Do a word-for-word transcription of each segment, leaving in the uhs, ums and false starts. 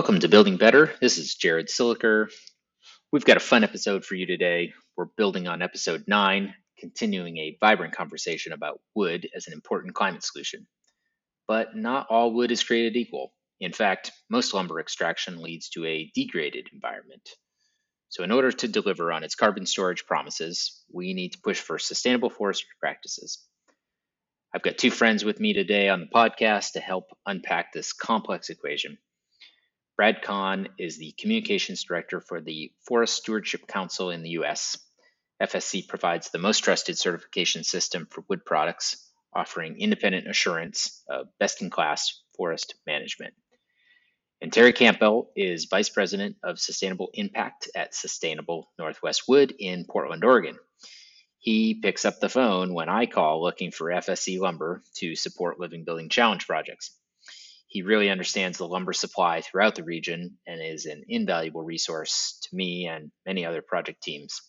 Welcome to Building Better. This is Jared Siliker. We've got a fun episode for you today. We're building on episode nine, continuing a vibrant conversation about wood as an important climate solution. But not all wood is created equal. In fact, most lumber extraction leads to a degraded environment. So in order to deliver on its carbon storage promises, we need to push for sustainable forestry practices. I've got two friends with me today on the podcast to help unpack this complex equation. Brad Kahn is the Communications Director for the Forest Stewardship Council in the U S. F S C provides the most trusted certification system for wood products, offering independent assurance of best-in-class forest management. And Terry Campbell is Vice President of Sustainable Impact at Sustainable Northwest Wood in Portland, Oregon. He picks up the phone when I call looking for F S C lumber to support Living Building Challenge projects. He really understands the lumber supply throughout the region and is an invaluable resource to me and many other project teams.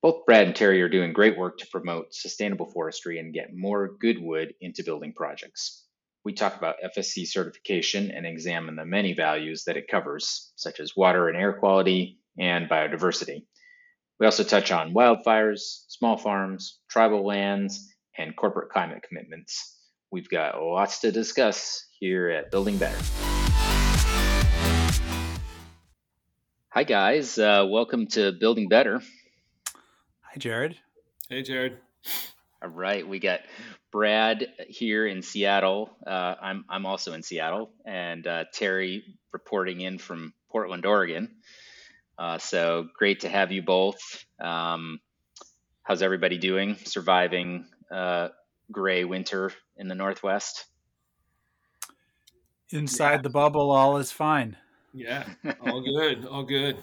Both Brad and Terry are doing great work to promote sustainable forestry and get more good wood into building projects. We talk about F S C certification and examine the many values that it covers, such as water and air quality and biodiversity. We also touch on wildfires, small farms, tribal lands, and corporate climate commitments. We've got lots to discuss here at Building Better. Hi, guys. Uh, welcome to Building Better. Hi, Jared. Hey, Jared. All right. We got Brad here in Seattle. Uh, I'm I'm also in Seattle. And uh, Terry reporting in from Portland, Oregon. Uh, so great to have you both. Um, how's everybody doing? Surviving uh gray winter in the Northwest? Inside yeah. The bubble, all is fine. Yeah, all good, all good.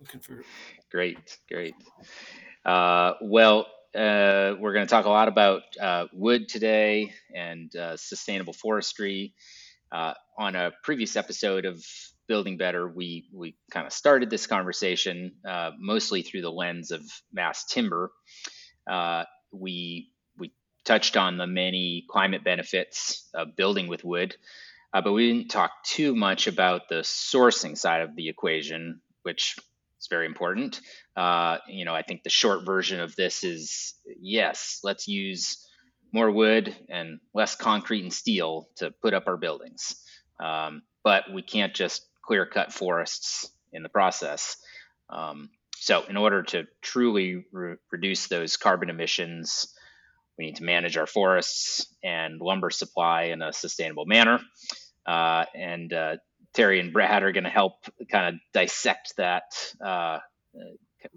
Looking for great, great. Uh, well, uh, we're going to talk a lot about uh, wood today and uh, sustainable forestry. Uh, on a previous episode of Building Better, we we kind of started this conversation uh, mostly through the lens of mass timber. Uh, we touched on the many climate benefits of building with wood, uh, but we didn't talk too much about the sourcing side of the equation, which is very important. Uh, you know, I think the short version of this is, yes, let's use more wood and less concrete and steel to put up our buildings. Um, but we can't just clear cut forests in the process. Um, so in order to truly re- reduce those carbon emissions, we need to manage our forests and lumber supply in a sustainable manner. Uh, and uh, Terry and Brad are going to help kind of dissect that uh,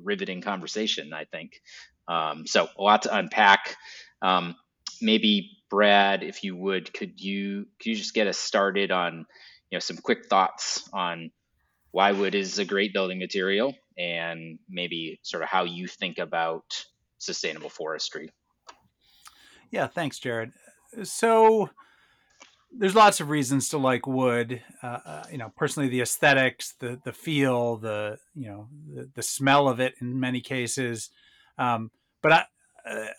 riveting conversation, I think. Um, so a lot to unpack. Um, maybe, Brad, if you would, could you could you just get us started on, you know, some quick thoughts on why wood is a great building material and maybe sort of how you think about sustainable forestry? Yeah, thanks, Jared. So there's lots of reasons to like wood. Uh, you know, personally, the aesthetics, the the feel, the you know, the, the smell of it in many cases. Um, but I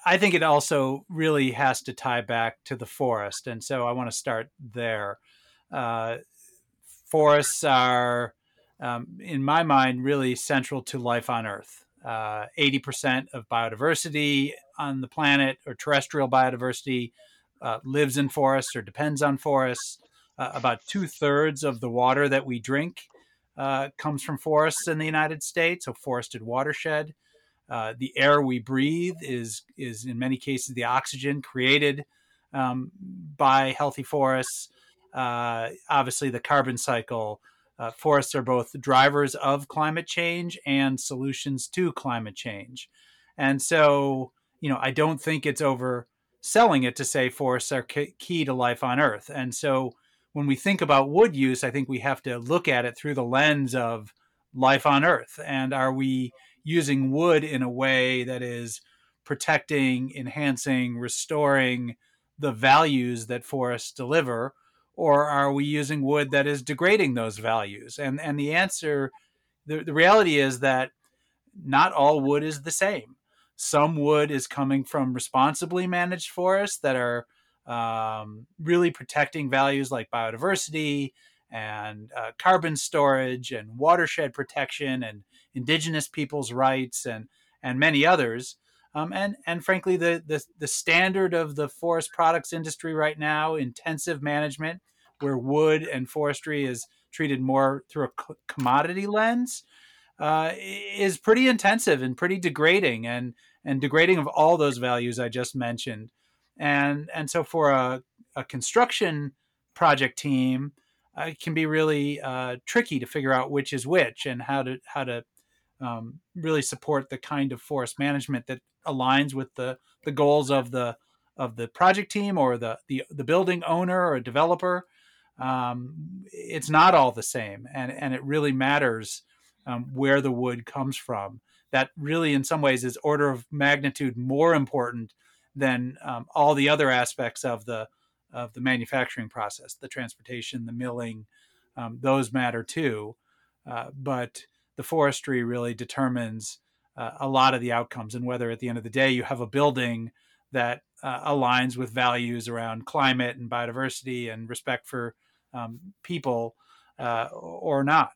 I think it also really has to tie back to the forest, and so I want to start there. Uh, forests are, um, in my mind, really central to life on Earth. Uh, eighty percent of biodiversity on the planet, or terrestrial biodiversity, uh, lives in forests or depends on forests. Uh, about two thirds of the water that we drink uh, comes from forests in the United States, so forested watershed. Uh, the air we breathe is, is in many cases the oxygen created um, by healthy forests. Uh, obviously the carbon cycle. Uh, forests are both drivers of climate change and solutions to climate change. And so, you know, I don't think it's overselling it to say forests are k- key to life on Earth. And so when we think about wood use, I think we have to look at it through the lens of life on Earth. And are we using wood in a way that is protecting, enhancing, restoring the values that forests deliver? Or are we using wood that is degrading those values? And and the answer, the, the reality is that not all wood is the same. Some wood is coming from responsibly managed forests that are um, really protecting values like biodiversity and uh, carbon storage and watershed protection and indigenous people's rights and and many others. Um, and and frankly, the, the the standard of the forest products industry right now, intensive management, where wood and forestry is treated more through a commodity lens, uh, is pretty intensive and pretty degrading and and degrading of all those values I just mentioned. And and so for a, a construction project team, uh, it can be really uh, tricky to figure out which is which and how to how to um, really support the kind of forest management that aligns with the, the goals of the of the project team or the the, the building owner or developer. Um, it's not all the same, and, and it really matters um, where the wood comes from. That really, in some ways, is order of magnitude more important than um, all the other aspects of the of the manufacturing process, the transportation, the milling. Um, those matter too, uh, but the forestry really determines uh, a lot of the outcomes, and whether at the end of the day you have a building that uh, aligns with values around climate and biodiversity and respect for um, people uh, or not.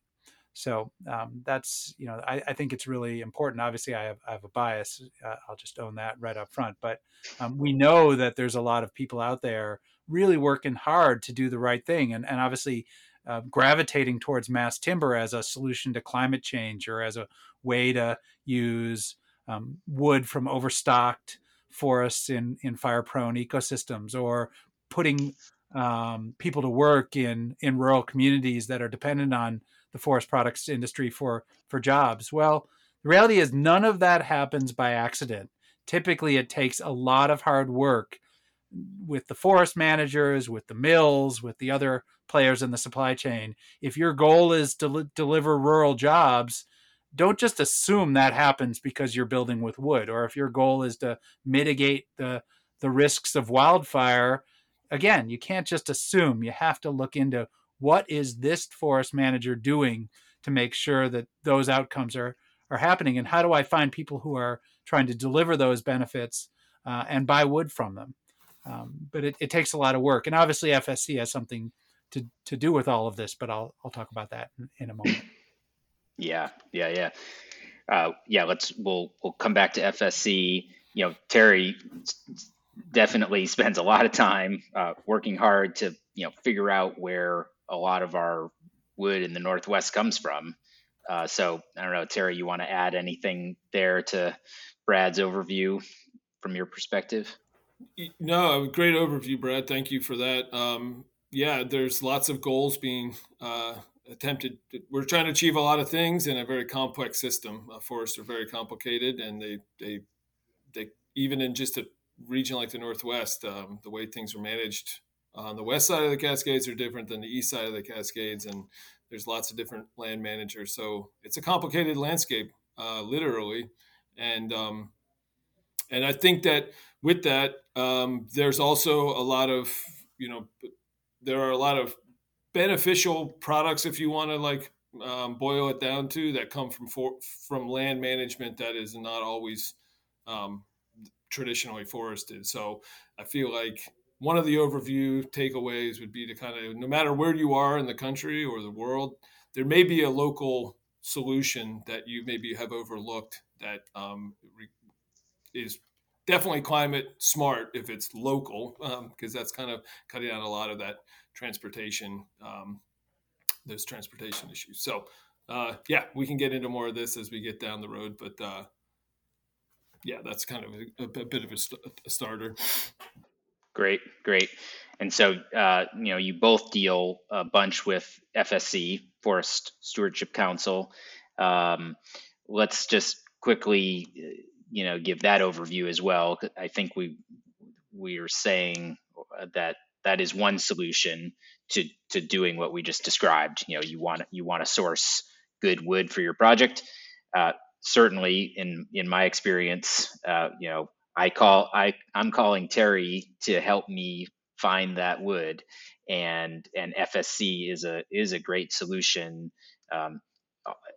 So um, that's, you know, I, I think it's really important. Obviously, I have, I have a bias. Uh, I'll just own that right up front. But um, we know that there's a lot of people out there really working hard to do the right thing. And, and obviously uh, gravitating towards mass timber as a solution to climate change or as a way to use um, wood from overstocked forests in, in fire-prone ecosystems, or putting um, people to work in, in rural communities that are dependent on the forest products industry for, for jobs. Well, the reality is none of that happens by accident. Typically, it takes a lot of hard work with the forest managers, with the mills, with the other players in the supply chain. If your goal is to li- deliver rural jobs, don't just assume that happens because you're building with wood. Or if your goal is to mitigate the, the risks of wildfire, again, you can't just assume. You have to look into what is this forest manager doing to make sure that those outcomes are, are happening? And how do I find people who are trying to deliver those benefits uh, and buy wood from them? Um, but it, it takes a lot of work. And obviously F S C has something to, to do with all of this, but I'll, I'll talk about that in, in a moment. Yeah, yeah, yeah. Uh, yeah, let's, we'll, we'll come back to F S C. You know, Terry definitely spends a lot of time uh, working hard to, you know, figure out where a lot of our wood in the Northwest comes from. Uh, so I don't know, Terry, you want to add anything there to Brad's overview from your perspective? No, great overview, Brad. Thank you for that. Um, yeah, there's lots of goals being uh, attempted. We're trying to achieve a lot of things in a very complex system. Uh, forests are very complicated, and they, they, they, even in just a region like the Northwest, um, the way things are managed on the west side of the Cascades are different than the east side of the Cascades, and there's lots of different land managers. So it's a complicated landscape, uh, literally. And um, and I think that with that, um, there's also a lot of, you know, there are a lot of beneficial products, if you want to like um, boil it down to, that come from for, from land management that is not always um, traditionally forested. So I feel like one of the overview takeaways would be to kind of, no matter where you are in the country or the world, there may be a local solution that you maybe have overlooked that um, is definitely climate smart if it's local, because um, that's kind of cutting out a lot of that transportation, um, those transportation issues. So uh, yeah, we can get into more of this as we get down the road, but uh, yeah, that's kind of a, a bit of a, st- a starter. Great, great. And so, uh, you know, you both deal a bunch with F S C, Forest Stewardship Council. Um, let's just quickly, you know, give that overview as well. I think we we are saying that that is one solution to to doing what we just described. You know, you want you want to source good wood for your project. Uh, certainly, in in my experience, uh, you know. I call I I'm calling Terry to help me find that wood, and and F S C is a is a great solution um,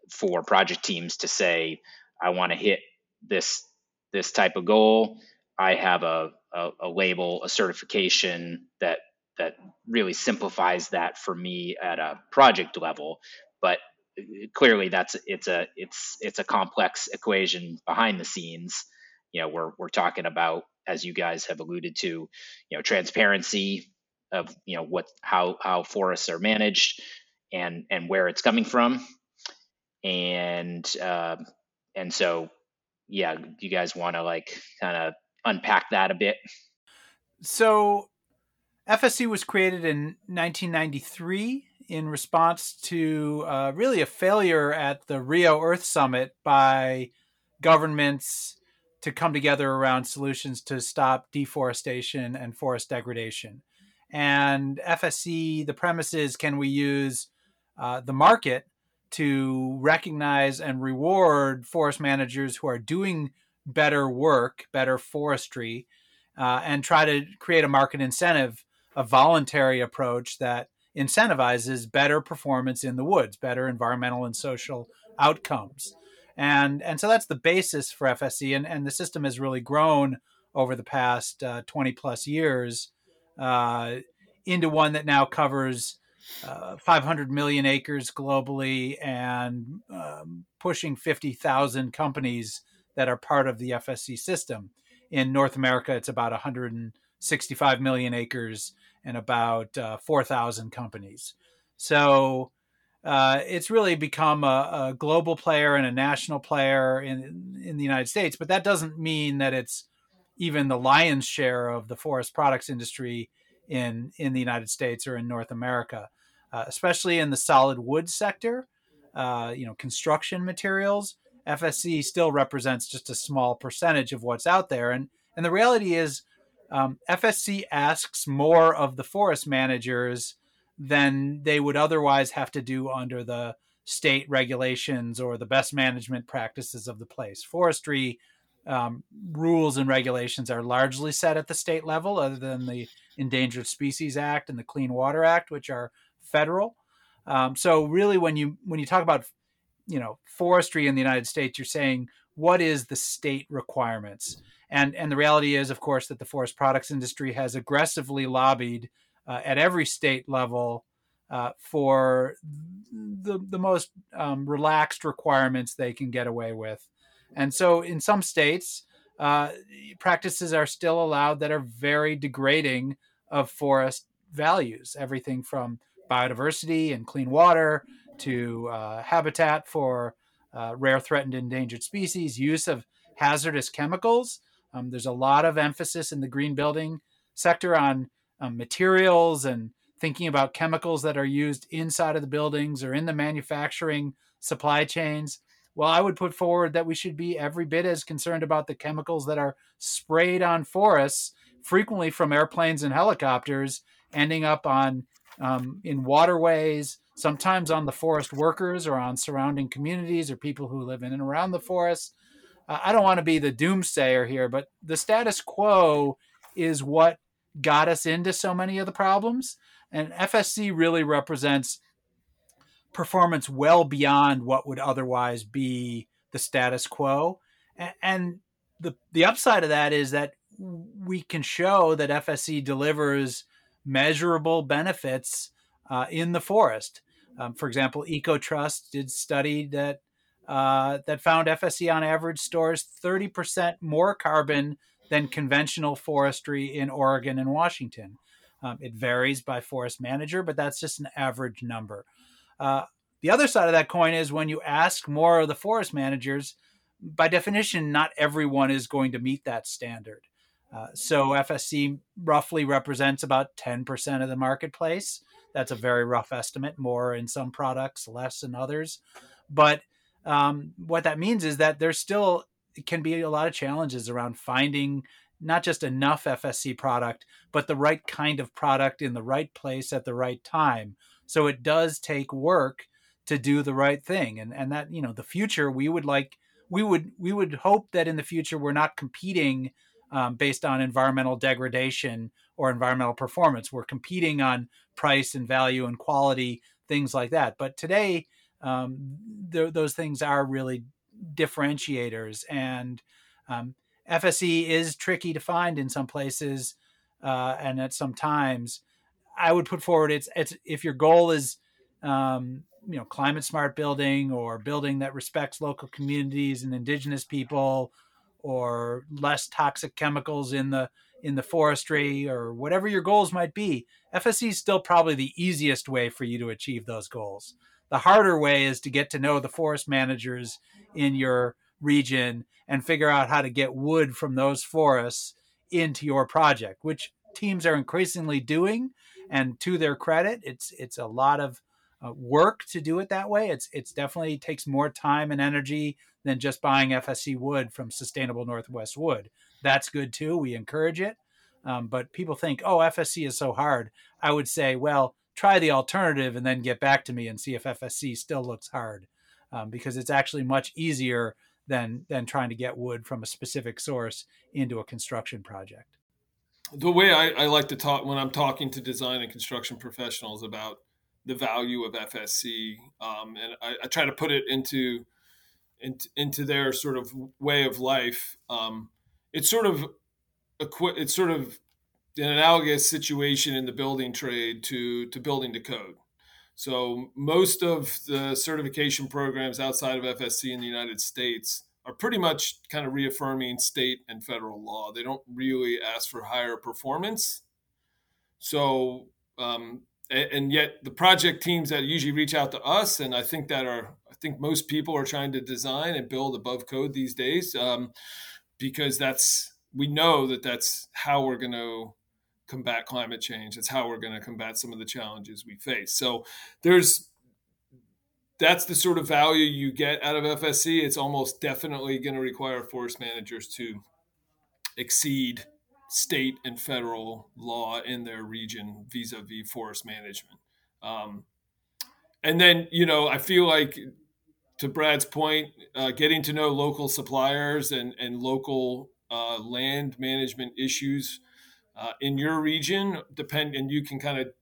for project teams to say, I want to hit this this type of goal. I have a, a a label, a certification that that really simplifies that for me at a project level. But clearly, that's it's a it's it's a complex equation behind the scenes. You know, we're we're talking about, as you guys have alluded to, you know, transparency of you know what how how forests are managed and and where it's coming from, and uh, and so yeah, you guys want to like kind of unpack that a bit. So F S C was created in nineteen ninety-three in response to uh, really a failure at the Rio Earth Summit by governments to come together around solutions to stop deforestation and forest degradation. And F S C, the premise is, can we use uh, the market to recognize and reward forest managers who are doing better work, better forestry, uh, and try to create a market incentive, a voluntary approach that incentivizes better performance in the woods, better environmental and social outcomes. And and so that's the basis for F S C. And, and the system has really grown over the past uh, twenty plus years uh, into one that now covers uh, five hundred million acres globally and um, pushing fifty thousand companies that are part of the F S C system. In North America, it's about one hundred sixty-five million acres and about uh, four thousand companies. So Uh, it's really become a, a global player and a national player in in the United States, but that doesn't mean that it's even the lion's share of the forest products industry in in the United States or in North America, uh, especially in the solid wood sector. Uh, you know, construction materials. F S C still represents just a small percentage of what's out there, and and the reality is, um, F S C asks more of the forest managers than they would otherwise have to do under the state regulations or the best management practices of the place. Forestry um, rules and regulations are largely set at the state level, other than the Endangered Species Act and the Clean Water Act, which are federal. Um, so really, when you when you talk about you know forestry in the United States, you're saying, what is the state requirements? And and the reality is, of course, that the forest products industry has aggressively lobbied Uh, at every state level uh, for the the most um, relaxed requirements they can get away with. And so in some states, uh, practices are still allowed that are very degrading of forest values, everything from biodiversity and clean water to uh, habitat for uh, rare, threatened, endangered species, use of hazardous chemicals. Um, there's a lot of emphasis in the green building sector on Um, materials and thinking about chemicals that are used inside of the buildings or in the manufacturing supply chains. Well, I would put forward that we should be every bit as concerned about the chemicals that are sprayed on forests, frequently from airplanes and helicopters, ending up on um, in waterways, sometimes on the forest workers or on surrounding communities or people who live in and around the forest. Uh, I don't want to be the doomsayer here, but the status quo is what got us into so many of the problems. And F S C really represents performance well beyond what would otherwise be the status quo. And the the upside of that is that we can show that F S C delivers measurable benefits uh, in the forest. Um, for example, EcoTrust did study that uh, that found F S C on average stores thirty percent more carbon than conventional forestry in Oregon and Washington. Um, it varies by forest manager, but that's just an average number. Uh, the other side of that coin is when you ask more of the forest managers, by definition, not everyone is going to meet that standard. Uh, so F S C roughly represents about ten percent of the marketplace. That's a very rough estimate, more in some products, less in others. But um, what that means is that there's still It can be a lot of challenges around finding not just enough F S C product, but the right kind of product in the right place at the right time. So it does take work to do the right thing. And and that, you know, the future, we would like, we would, we would hope that in the future, we're not competing um, based on environmental degradation or environmental performance. We're competing on price and value and quality, things like that. But today, um, th- those things are really differentiators, and um, F S C is tricky to find in some places uh, and at some times. I would put forward it's, it's if your goal is, um, you know, climate smart building or building that respects local communities and indigenous people, or less toxic chemicals in the in the forestry, or whatever your goals might be, F S C is still probably the easiest way for you to achieve those goals. The harder way is to get to know the forest managers in your region and figure out how to get wood from those forests into your project, which teams are increasingly doing. And to their credit, it's it's a lot of uh, work to do it that way. It's it's definitely takes more time and energy than just buying F S C wood from Sustainable Northwest Wood. That's good too. We encourage it. Um, but people think, oh, F S C is so hard. I would say, well, try the alternative and then get back to me and see if F S C still looks hard, um, because it's actually much easier than than trying to get wood from a specific source into a construction project. The way I, I like to talk when I'm talking to design and construction professionals about the value of F S C, um, and I, I try to put it into, into into their sort of way of life. Um, It's sort of it's sort of an analogous situation in the building trade to, to building to code. So most of the certification programs outside of F S C in the United States are pretty much kind of reaffirming state and federal law. They don't really ask for higher performance. So um, and yet the project teams that usually reach out to us, and I think that are I think most people are trying to design and build above code these days. Um, Because that's, we know that that's how we're going to combat climate change. That's how we're going to combat some of the challenges we face. So there's, that's the sort of value you get out of F S C. It's almost definitely going to require forest managers to exceed state and federal law in their region vis-a-vis forest management. Um, and then, you know, I feel like, to Brad's point, uh, getting to know local suppliers and, and local uh, land management issues uh, in your region, depend, and you can kind of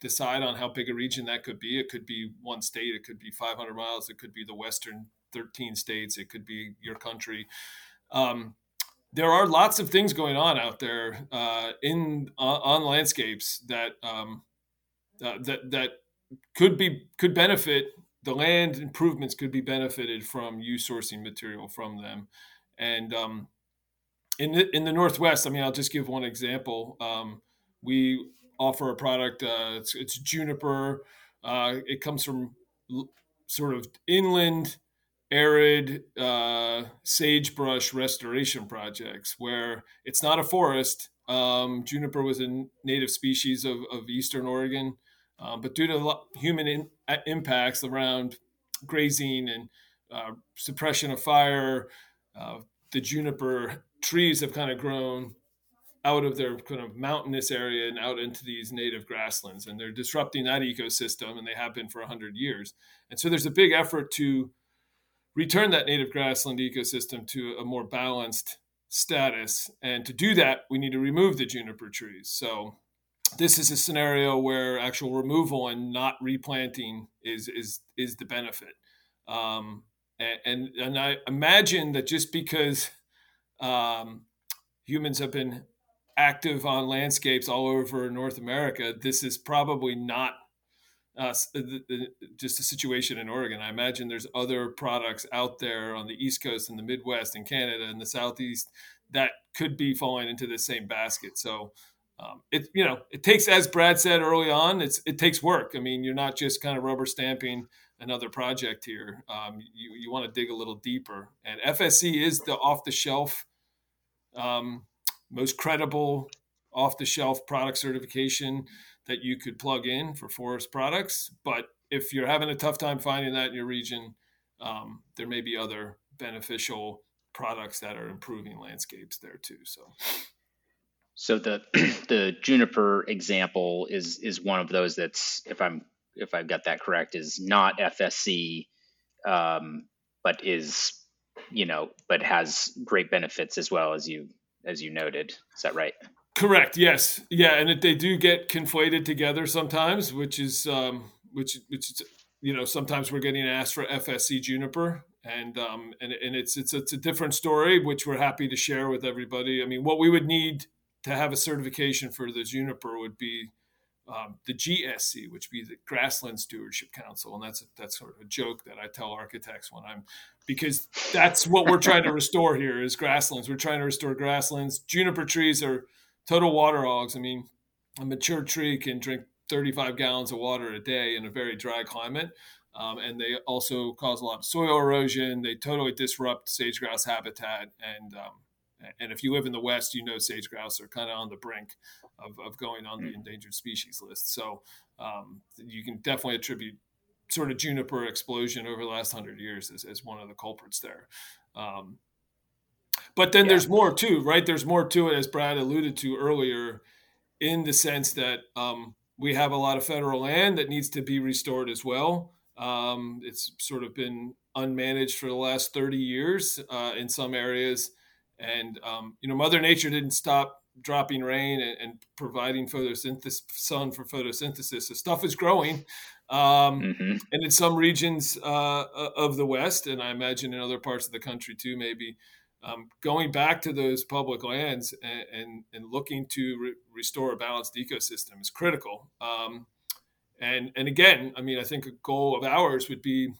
decide on how big a region that could be. It could be one state, it could be five hundred miles, it could be the Western thirteen states, it could be your country. Um, there are lots of things going on out there uh, in uh, on landscapes that um, uh, that that could be could benefit. The land improvements could be benefited from you sourcing material from them. And um, in, the, in the Northwest, I mean, I'll just give one example. Um, we offer a product, uh, it's, it's juniper. Uh, it comes from l- sort of inland, arid uh, sagebrush restoration projects where it's not a forest. Um, juniper was a native species of, of Eastern Oregon. Um, but due to human in, uh, impacts around grazing and uh, suppression of fire, uh, the juniper trees have kind of grown out of their kind of mountainous area and out into these native grasslands. And they're disrupting that ecosystem, and they have been for one hundred years. And so there's a big effort to return that native grassland ecosystem to a more balanced status. And to do that, we need to remove the juniper trees. So this is a scenario where actual removal and not replanting is is is the benefit. Um, and, and I imagine that just because um, humans have been active on landscapes all over North America, this is probably not uh, just a situation in Oregon. I imagine there's other products out there on the East Coast and the Midwest and Canada and the Southeast that could be falling into the same basket. So Um, it, you know, it takes, as Brad said early on, it's, it takes work. I mean, you're not just kind of rubber stamping another project here. Um, you, you want to dig a little deeper, and F S C is the off the shelf, um, most credible off the shelf product certification that you could plug in for forest products. But if you're having a tough time finding that in your region, um, there may be other beneficial products that are improving landscapes there too. So. So the the juniper example is is one of those that's, if I'm if I've got that correct, is not F S C, um, but is, you know, but has great benefits as well, as you as you noted. Is that right? Correct. Yes. Yeah. And it, they do get conflated together sometimes, which is um, which which you know sometimes we're getting asked for F S C juniper. And um and and it's it's it's a different story, which we're happy to share with everybody. I mean, what we would need to have a certification for the juniper would be um, the G S C, which would be the Grassland Stewardship Council. And that's a, that's sort of a joke that I tell architects when I'm, because that's what we're trying to restore here is grasslands. We're trying to restore grasslands. Juniper trees are total water hogs. I mean, a mature tree can drink thirty-five gallons of water a day in a very dry climate. Um, and they also cause a lot of soil erosion. They totally disrupt sage grouse habitat. And um, and if you live in the West, you know sage grouse are kind of on the brink of, of going on the endangered species list. So um, you can definitely attribute sort of juniper explosion over the last hundred years as, as one of the culprits there. Um, but then yeah. there's more too, right? There's more to it, as Brad alluded to earlier, in the sense that um, we have a lot of federal land that needs to be restored as well. Um, it's sort of been unmanaged for the last thirty years uh, in some areas. And, um, you know, Mother Nature didn't stop dropping rain and, and providing photosynthesis, sun for photosynthesis. So stuff is growing. Um, mm-hmm. And in some regions uh, of the West, and I imagine in other parts of the country too, maybe um, going back to those public lands and, and, and looking to re- restore a balanced ecosystem is critical. Um, And and again, I mean, I think a goal of ours would be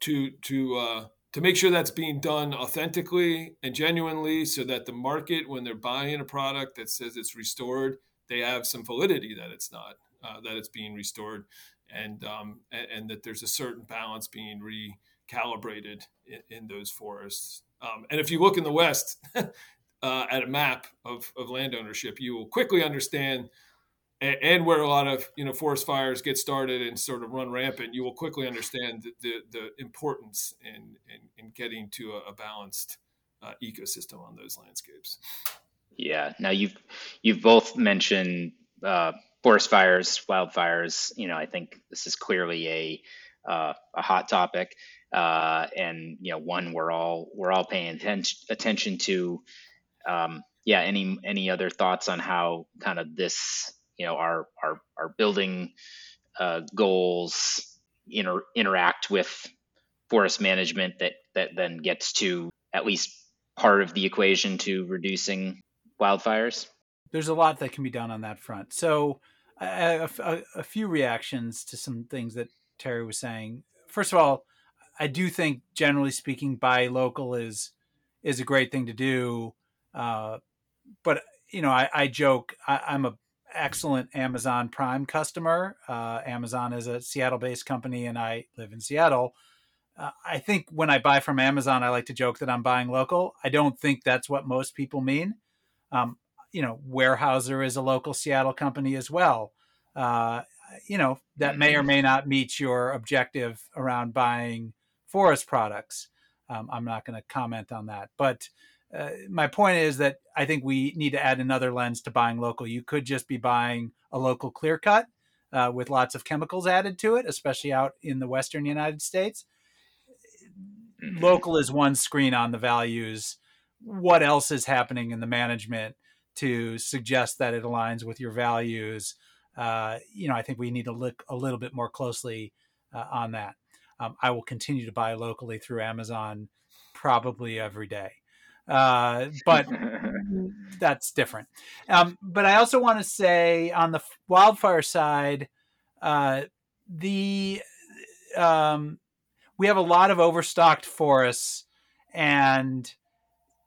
to to uh, to make sure that's being done authentically and genuinely, so that the market, when they're buying a product that says it's restored, they have some validity that it's not, uh, that it's being restored, and, um, and and that there's a certain balance being recalibrated in, in those forests. Um, and if you look in the West uh, at a map of, of land ownership, you will quickly understand. And where a lot of, you know, forest fires get started and sort of run rampant, you will quickly understand the the, the importance in, in, in getting to a, a balanced uh, ecosystem on those landscapes. Yeah. Now you've you've both mentioned uh, forest fires, wildfires. You know, I think this is clearly a uh, a hot topic, uh, and you know, one we're all we're all paying attention attention to. Um, yeah. Any any other thoughts on how kind of this, you know, our our our building uh, goals inter- interact with forest management that that then gets to at least part of the equation to reducing wildfires? There's a lot that can be done on that front. So uh, a, a few reactions to some things that Terry was saying. First of all, I do think, generally speaking, buy local is is a great thing to do. Uh, but, you know, I, I joke, I, I'm a excellent Amazon Prime customer. Uh, Amazon is a Seattle-based company and I live in Seattle. Uh, I think when I buy from Amazon, I like to joke that I'm buying local. I don't think that's what most people mean. Um, you know, Weyerhaeuser is a local Seattle company as well. Uh, you know, that may or may not meet your objective around buying forest products. Um, I'm not going to comment on that, but Uh, my point is that I think we need to add another lens to buying local. You could just be buying a local clear cut uh, with lots of chemicals added to it, especially out in the Western United States. Local is one screen on the values. What else is happening in the management to suggest that it aligns with your values? Uh, you know, I think we need to look a little bit more closely uh, on that. Um, I will continue to buy locally through Amazon probably every day. Uh, but that's different. Um, but I also want to say on the wildfire side, uh, the, um, we have a lot of overstocked forests. And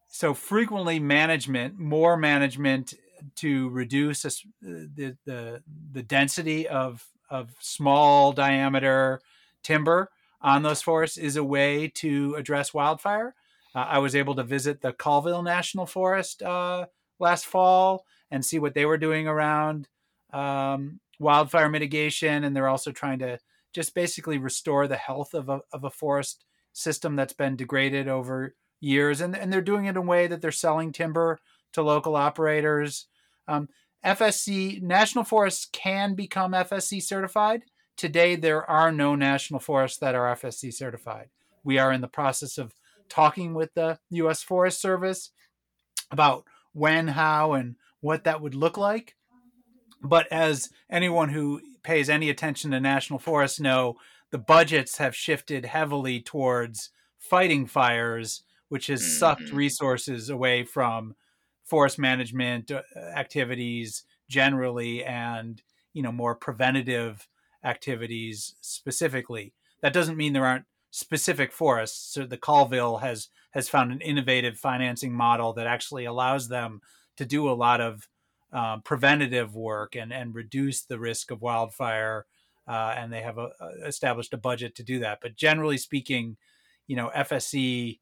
so frequently management, more management to reduce the, the, the density of, of small diameter timber on those forests is a way to address wildfire. Uh, I was able to visit the Colville National Forest uh, last fall and see what they were doing around um, wildfire mitigation. And they're also trying to just basically restore the health of a, of a forest system that's been degraded over years. And, and they're doing it in a way that they're selling timber to local operators. Um, F S C, national forests can become F S C certified. Today, there are no national forests that are F S C certified. We are in the process of talking with the U S Forest Service about when, how, and what that would look like. But as anyone who pays any attention to national forests know, the budgets have shifted heavily towards fighting fires, which has sucked resources away from forest management activities generally. And you know, more preventative activities specifically. That doesn't mean there aren't specific forests. So the Colville has has found an innovative financing model that actually allows them to do a lot of uh, preventative work and, and reduce the risk of wildfire. Uh, and they have a, a established a budget to do that. But generally speaking, you know, F S C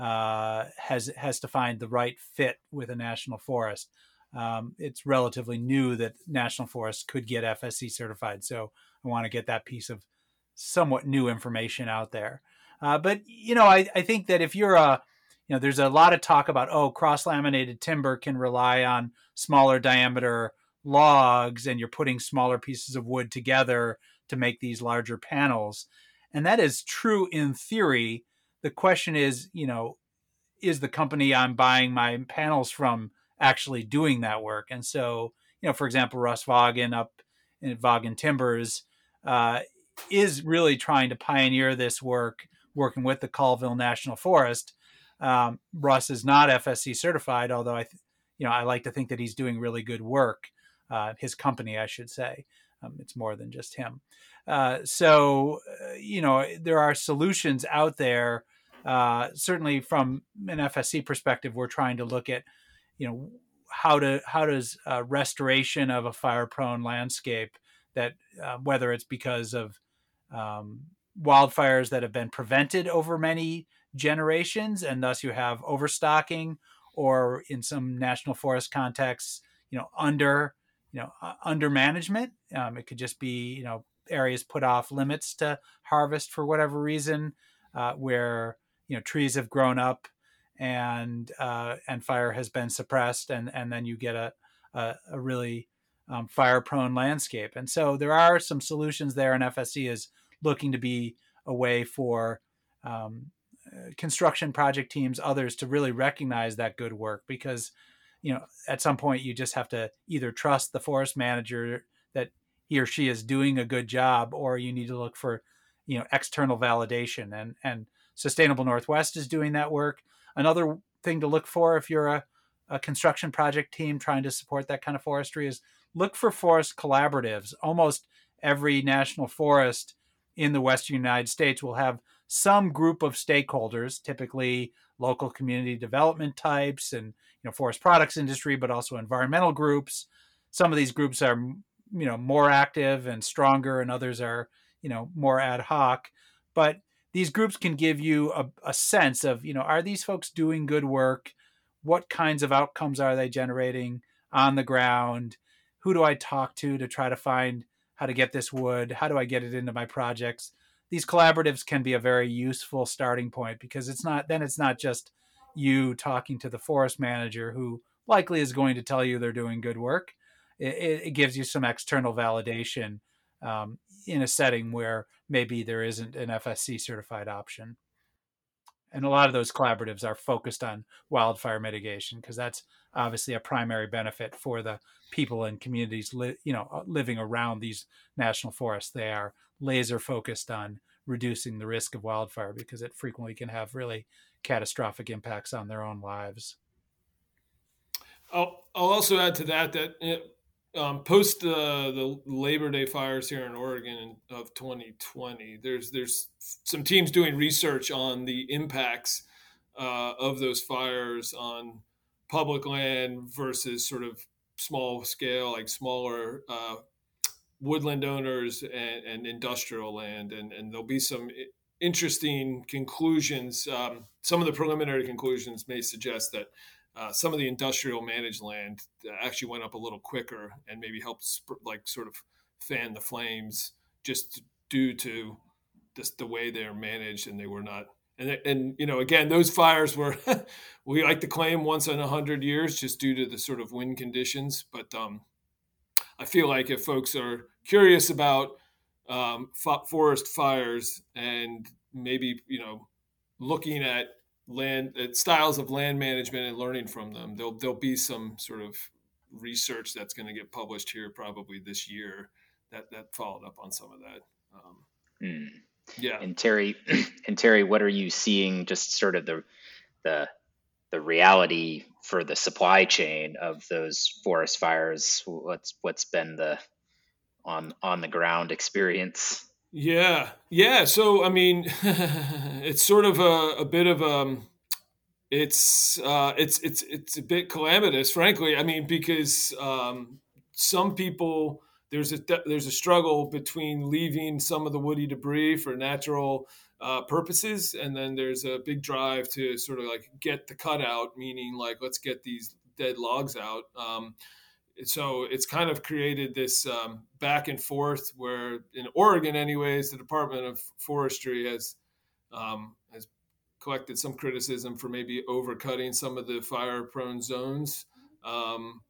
uh, has has to find the right fit with a national forest. Um, it's relatively new that national forests could get F S C certified. So I want to get that piece of somewhat new information out there. Uh, but, you know, I, I think that if you're a, you know, there's a lot of talk about, oh, cross-laminated timber can rely on smaller diameter logs and you're putting smaller pieces of wood together to make these larger panels. And that is true in theory. The question is, you know, is the company I'm buying my panels from actually doing that work? And so, you know, for example, Russ Vaughan up in Vaughan Timbers uh, is really trying to pioneer this work, working with the Colville National Forest. Um, Russ is not F S C certified, although I, th- you know, I like to think that he's doing really good work. Uh, his company, I should say, um, it's more than just him. Uh, so, uh, you know, there are solutions out there. Uh, certainly, from an F S C perspective, we're trying to look at, you know, how to how does uh, restoration of a fire-prone landscape that uh, whether it's because of um, wildfires that have been prevented over many generations, and thus you have overstocking, or in some national forest contexts, you know, under you know uh, under management. Um, it could just be you know areas put off limits to harvest for whatever reason, uh, where you know trees have grown up and uh, and fire has been suppressed, and and then you get a a, a really um, fire-prone landscape. And so there are some solutions there, and F S C is looking to be a way for um, construction project teams, others, to really recognize that good work, because you know at some point you just have to either trust the forest manager that he or she is doing a good job, or you need to look for you know external validation. And and Sustainable Northwest is doing that work. Another thing to look for if you're a, a construction project team trying to support that kind of forestry is look for forest collaboratives. Almost every national forest in the Western United States will have some group of stakeholders, typically local community development types and you know forest products industry, but also environmental groups. Some of these groups are you know more active and stronger, and others are you know more ad hoc. But these groups can give you a, a sense of, you know, are these folks doing good work? What kinds of outcomes are they generating on the ground? Who do I talk to to try to find how to get this wood? How do I get it into my projects? These collaboratives can be a very useful starting point, because it's not then it's not just you talking to the forest manager, who likely is going to tell you they're doing good work. It, it gives you some external validation um, in a setting where maybe there isn't an F S C certified option. And a lot of those collaboratives are focused on wildfire mitigation, because that's obviously a primary benefit for the people and communities li- you know, living around these national forests. They are laser focused on reducing the risk of wildfire, because it frequently can have really catastrophic impacts on their own lives. I'll, I'll also add to that that it- Um, post the uh, the Labor Day fires here in Oregon of twenty twenty, there's there's some teams doing research on the impacts uh, of those fires on public land versus sort of small scale, like smaller uh, woodland owners and, and industrial land, and and there'll be some interesting conclusions. Um, some of the preliminary conclusions may suggest that Uh, some of the industrial managed land actually went up a little quicker, and maybe helped sp- like sort of fan the flames, just due to just the way they're managed, and they were not. And, and you know, again, those fires were, we like to claim once in a hundred years, just due to the sort of wind conditions. But um, I feel like if folks are curious about um, forest fires, and maybe, you know, looking at land styles of land management and learning from them, there'll there'll be some sort of research that's going to get published here probably this year that that followed up on some of that. Um, mm. Yeah. And Terry, and Terry, what are you seeing? Just sort of the the the reality for the supply chain of those forest fires. What's what's been the on on the ground experience. Yeah. Yeah. So, I mean, it's sort of a, a bit of, um, it's, uh, it's, it's, it's a bit calamitous, frankly. I mean, because, um, some people, there's a, there's a struggle between leaving some of the woody debris for natural, uh, purposes. And then there's a big drive to sort of like get the cutout, meaning like, let's get these dead logs out. Um, So it's kind of created this um, back and forth where in Oregon, anyways, the Department of Forestry has um, has collected some criticism for maybe overcutting some of the fire prone zones. Um,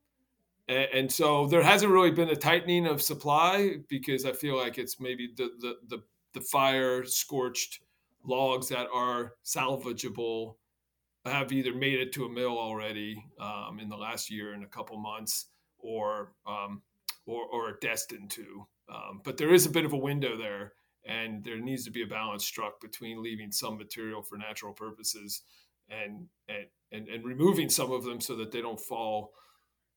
and, and so there hasn't really been a tightening of supply because I feel like it's maybe the, the, the, the fire scorched logs that are salvageable have either made it to a mill already um, in the last year and a couple months. Or, um, or or destined to. Um, but there is a bit of a window there, and there needs to be a balance struck between leaving some material for natural purposes and and and, and removing some of them so that they don't fall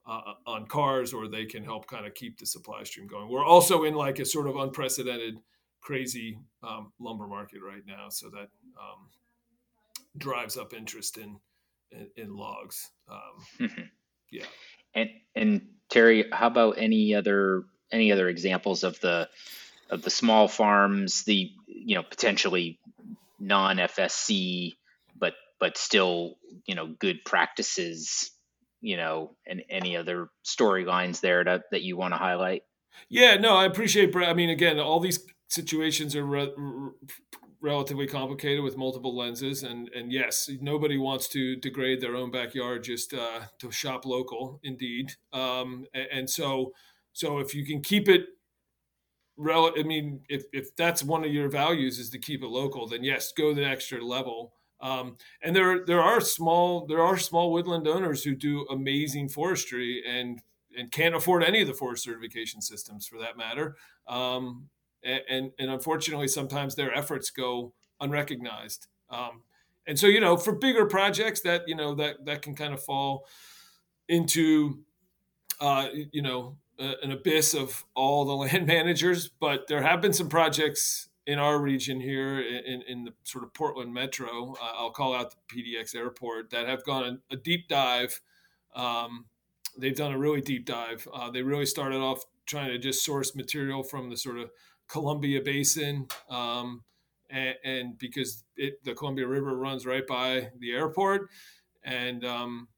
uh, on cars, or they can help kind of keep the supply stream going. We're also in like a sort of unprecedented, crazy um, lumber market right now, so that um, drives up interest in in, in logs. Um, yeah. And, and Terry, how about any other any other examples of the of the small farms, the you know potentially non F S C, but but still you know good practices, you know, and any other storylines there to, that you want to highlight? Yeah, no, I appreciate. I mean, again, all these situations are re- re- relatively complicated with multiple lenses. And, and yes, nobody wants to degrade their own backyard just uh, to shop local, indeed. Um, and, and so so if you can keep it, rel- I mean, if, if that's one of your values is to keep it local, then yes, go the extra level. Um, and there there are small there are small woodland owners who do amazing forestry and, and can't afford any of the forest certification systems for that matter. Um, And, and and unfortunately, sometimes their efforts go unrecognized. Um, and so, you know, for bigger projects that, you know, that that can kind of fall into, uh, you know, a, an abyss of all the land managers. But there have been some projects in our region here in, in the sort of Portland metro. Uh, I'll call out the P D X Airport that have gone a deep dive. Um, they've done a really deep dive. Uh, they really started off trying to just source material from the sort of Columbia Basin, um, and, and because it, the Columbia River runs right by the airport, and um,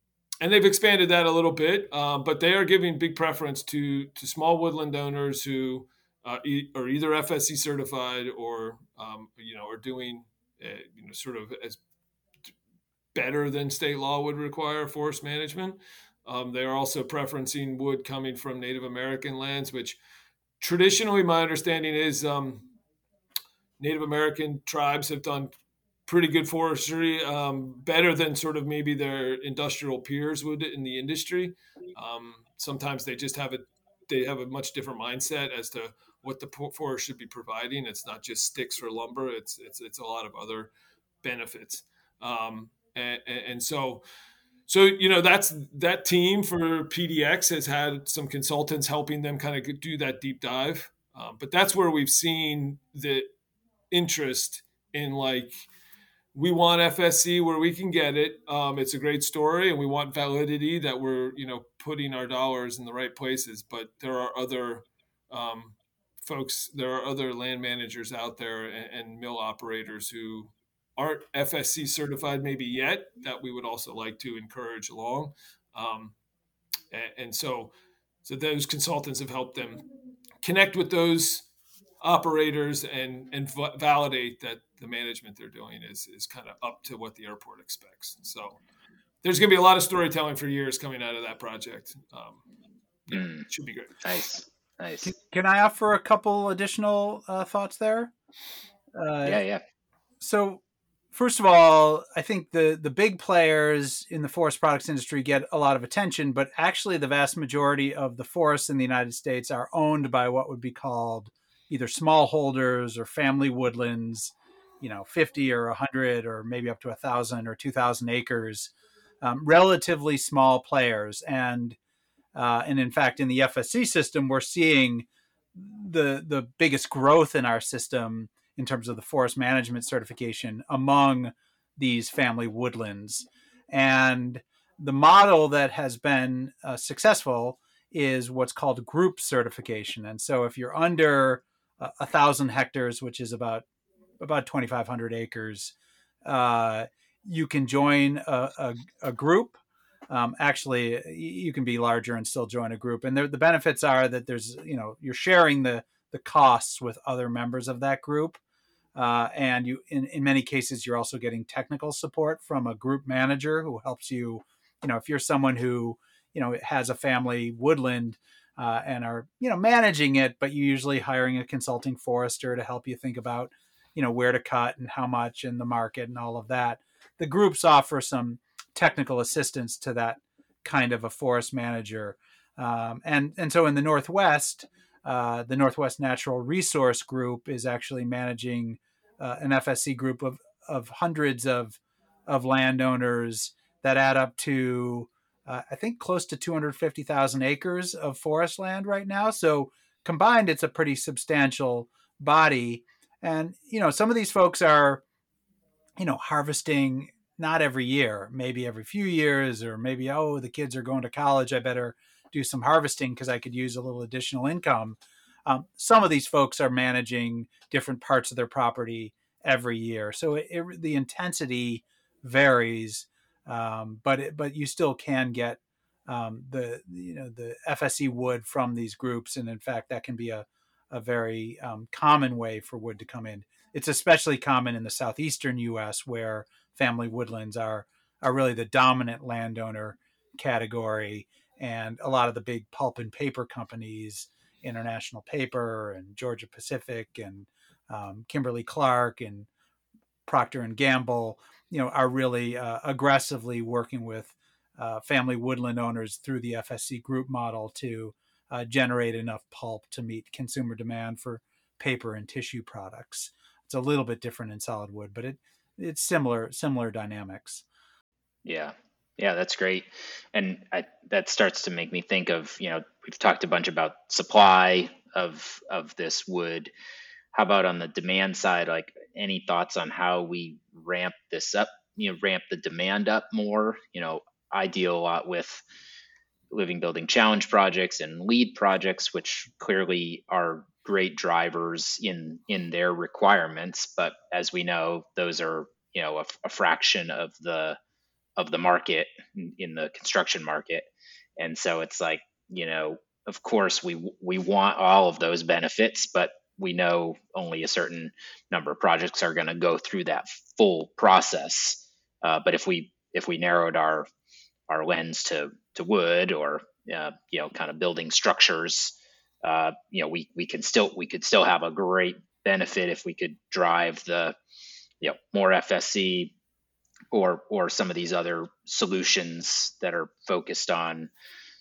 and they've expanded that a little bit, uh, but they are giving big preference to to small woodland owners who uh, e- are either F S C certified or um, you know are doing uh, you know sort of as better than state law would require forest management. Um, they are also preferencing wood coming from Native American lands, which. Traditionally, my understanding is um, Native American tribes have done pretty good forestry, um, better than sort of maybe their industrial peers would in the industry. Um, sometimes they just have a they have a much different mindset as to what the forest should be providing. It's not just sticks or lumber; it's it's it's a lot of other benefits, um, and, and so. So, you know, that's that team for P D X has had some consultants helping them kind of do that deep dive. Um, but that's where we've seen the interest in like, we want F S C where we can get it. Um, it's a great story and we want validity that we're, you know, putting our dollars in the right places. But there are other um, folks, there are other land managers out there and, and mill operators who aren't F S C certified maybe yet that we would also like to encourage along. Um, and, and so, so those consultants have helped them connect with those operators and, and v- validate that the management they're doing is, is kind of up to what the airport expects. So there's going to be a lot of storytelling for years coming out of that project. Um, yeah, mm. It should be great. Nice. Nice. Can, can I offer a couple additional uh, thoughts there? Uh, yeah. Yeah. So, first of all, I think the, the big players in the forest products industry get a lot of attention, but actually the vast majority of the forests in the United States are owned by what would be called either smallholders or family woodlands, you know, fifty or one hundred or maybe up to one thousand or two thousand acres, um, relatively small players. And, uh, and in fact, in the F S C system, we're seeing the the biggest growth in our system in terms of the forest management certification among these family woodlands. And the model that has been uh, successful is what's called group certification. And so if you're under uh, one thousand hectares, which is about about twenty-five hundred acres, uh, you can join a, a, a group. Um, actually, you can be larger and still join a group. And there, the benefits are that there's, you know, you're sharing the the costs with other members of that group. Uh, and you, in, in many cases, you're also getting technical support from a group manager who helps you, you know, if you're someone who, you know, has a family woodland uh, and are, you know, managing it, but you're usually hiring a consulting forester to help you think about, you know, where to cut and how much and the market and all of that. The groups offer some technical assistance to that kind of a forest manager. Um, and, and so in the Northwest, Uh, the Northwest Natural Resource Group is actually managing uh, an F S C group of, of hundreds of of landowners that add up to, uh, I think, close to two hundred fifty thousand acres of forest land right now. So combined, it's a pretty substantial body. And, you know, some of these folks are, you know, harvesting not every year, maybe every few years, or maybe, oh, the kids are going to college, I better do some harvesting because I could use a little additional income. Um, some of these folks are managing different parts of their property every year. So it, it, the intensity varies, um, but it, but you still can get um, the you know the F S C wood from these groups. And in fact, that can be a, a very um, common way for wood to come in. It's especially common in the southeastern U S where family woodlands are are really the dominant landowner category. And a lot of the big pulp and paper companies, International Paper and Georgia Pacific and um, Kimberly Clark and Procter and Gamble, you know, are really uh, aggressively working with uh, family woodland owners through the F S C group model to uh, generate enough pulp to meet consumer demand for paper and tissue products. It's a little bit different in solid wood, but it it's similar similar dynamics. Yeah. Yeah, that's great. And I, that starts to make me think of, you know, we've talked a bunch about supply of of this wood. How about on the demand side, like any thoughts on how we ramp this up, you know, ramp the demand up more? You know, I deal a lot with Living Building Challenge projects and LEED projects, which clearly are great drivers in in their requirements. But as we know, those are, you know, a, a fraction of the of the market in the construction market. And so it's like, you know, of course we, we want all of those benefits, but we know only a certain number of projects are going to go through that full process. Uh, but if we, if we narrowed our, our lens to, to wood or, uh, you know, kind of building structures, uh, you know, we, we can still, we could still have a great benefit if we could drive the, you know, more F S C, or or some of these other solutions that are focused on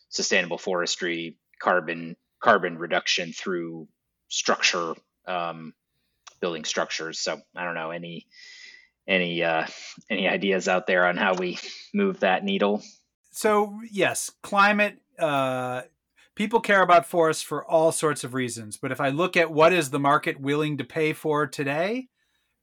sustainable forestry, carbon carbon reduction through structure, um, building structures. So I don't know, any any uh, any ideas out there on how we move that needle? So yes, climate. Uh, people care about forests for all sorts of reasons, but if I look at what is the market willing to pay for today,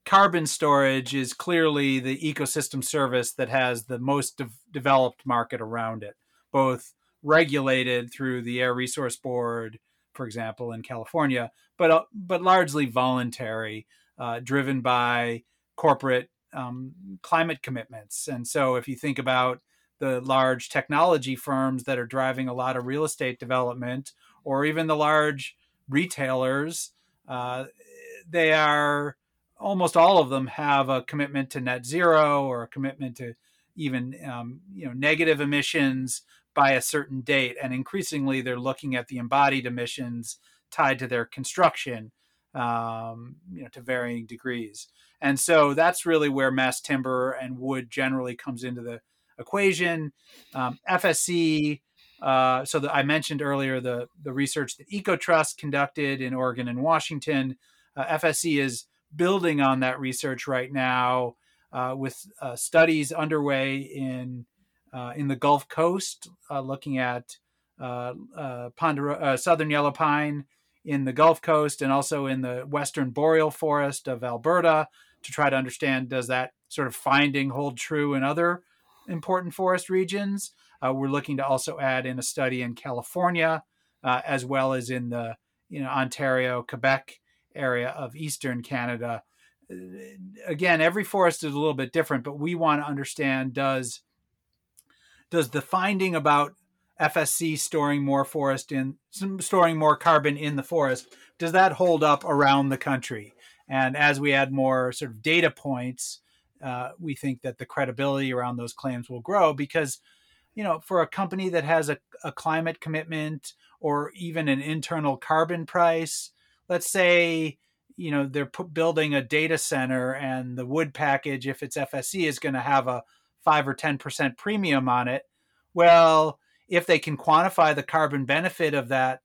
carbon storage is clearly the ecosystem service that has the most de- developed market around it, both regulated through the Air Resource Board, for example, in California, but but largely voluntary, uh, driven by corporate um, climate commitments. And so if you think about the large technology firms that are driving a lot of real estate development, or even the large retailers, uh, they are... almost all of them have a commitment to net zero or a commitment to even, um, you know, negative emissions by a certain date. And increasingly, they're looking at the embodied emissions tied to their construction, um, you know, to varying degrees. And so that's really where mass timber and wood generally comes into the equation. Um, F S C, uh, so the, I mentioned earlier the, the research that EcoTrust conducted in Oregon and Washington. Uh, F S C is building on that research right now uh, with uh, studies underway in uh, in the Gulf Coast, uh, looking at uh, uh, Ponder- uh, southern yellow pine in the Gulf Coast and also in the western boreal forest of Alberta to try to understand, does that sort of finding hold true in other important forest regions? Uh, we're looking to also add in a study in California, uh, as well as in the you know Ontario, Quebec area of eastern Canada. Again, every forest is a little bit different, but we want to understand, does does the finding about F S C storing more forest in storing more carbon in the forest, does that hold up around the country? And as we add more sort of data points, uh, we think that the credibility around those claims will grow, because you know, for a company that has a, a climate commitment or even an internal carbon price, let's say, you know, they're p- building a data center and the wood package, if it's F S C, is going to have a five or ten percent premium on it. Well, if they can quantify the carbon benefit of that,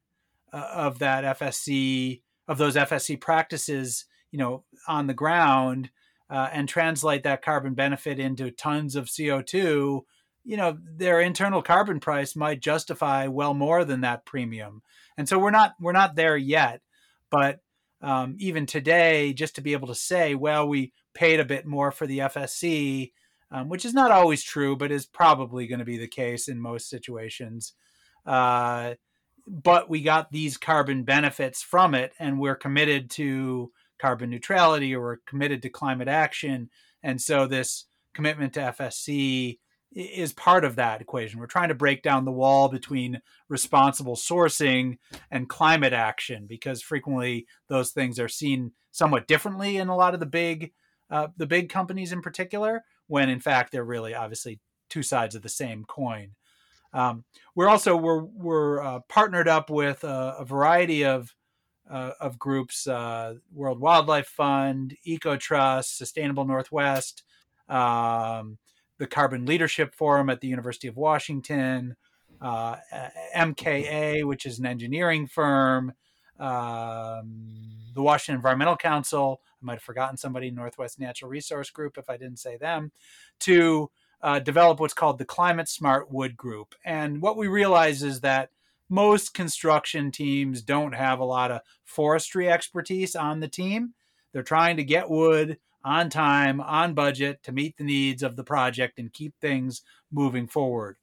uh, of that F S C, of those F S C practices, you know, on the ground, uh, and translate that carbon benefit into tons of C O two, you know, their internal carbon price might justify well more than that premium. And so we're not we're not there yet. But um, even today, just to be able to say, well, we paid a bit more for the F S C, um, which is not always true, but is probably going to be the case in most situations. Uh, but we got these carbon benefits from it, and we're committed to carbon neutrality, or we're committed to climate action. And so this commitment to F S C is part of that equation. We're trying to break down the wall between responsible sourcing and climate action, because frequently those things are seen somewhat differently in a lot of the big, uh, the big companies in particular, when in fact, they're really obviously two sides of the same coin. Um, we're also, we're, we're uh, partnered up with a, a variety of, uh, of groups, uh, World Wildlife Fund, EcoTrust, Sustainable Northwest, um, the Carbon Leadership Forum at the University of Washington, uh, M K A, which is an engineering firm, um, the Washington Environmental Council, I might have forgotten somebody, Northwest Natural Resource Group, if I didn't say them, to uh, develop what's called the Climate Smart Wood Group. And what we realize is that most construction teams don't have a lot of forestry expertise on the team. They're trying to get wood on time, on budget, to meet the needs of the project and keep things moving forward.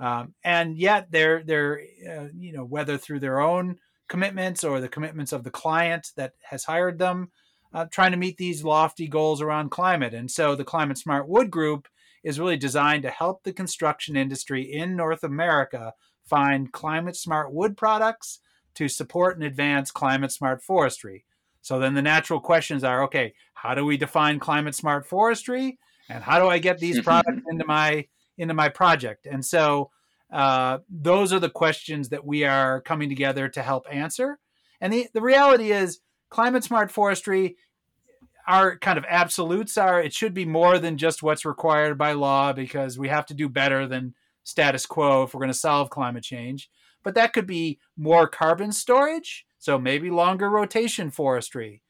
Um, and yet they're, they're uh, you know, whether through their own commitments or the commitments of the client that has hired them, uh, trying to meet these lofty goals around climate. And so the Climate Smart Wood Group is really designed to help the construction industry in North America find climate smart wood products to support and advance climate smart forestry. So then the natural questions are, okay, how do we define climate smart forestry, and how do I get these products into my into my project? And so uh, those are the questions that we are coming together to help answer. And the, the reality is climate smart forestry, our kind of absolutes are, it should be more than just what's required by law, because we have to do better than status quo if we're going to solve climate change. But that could be more carbon storage. So maybe longer rotation forestry,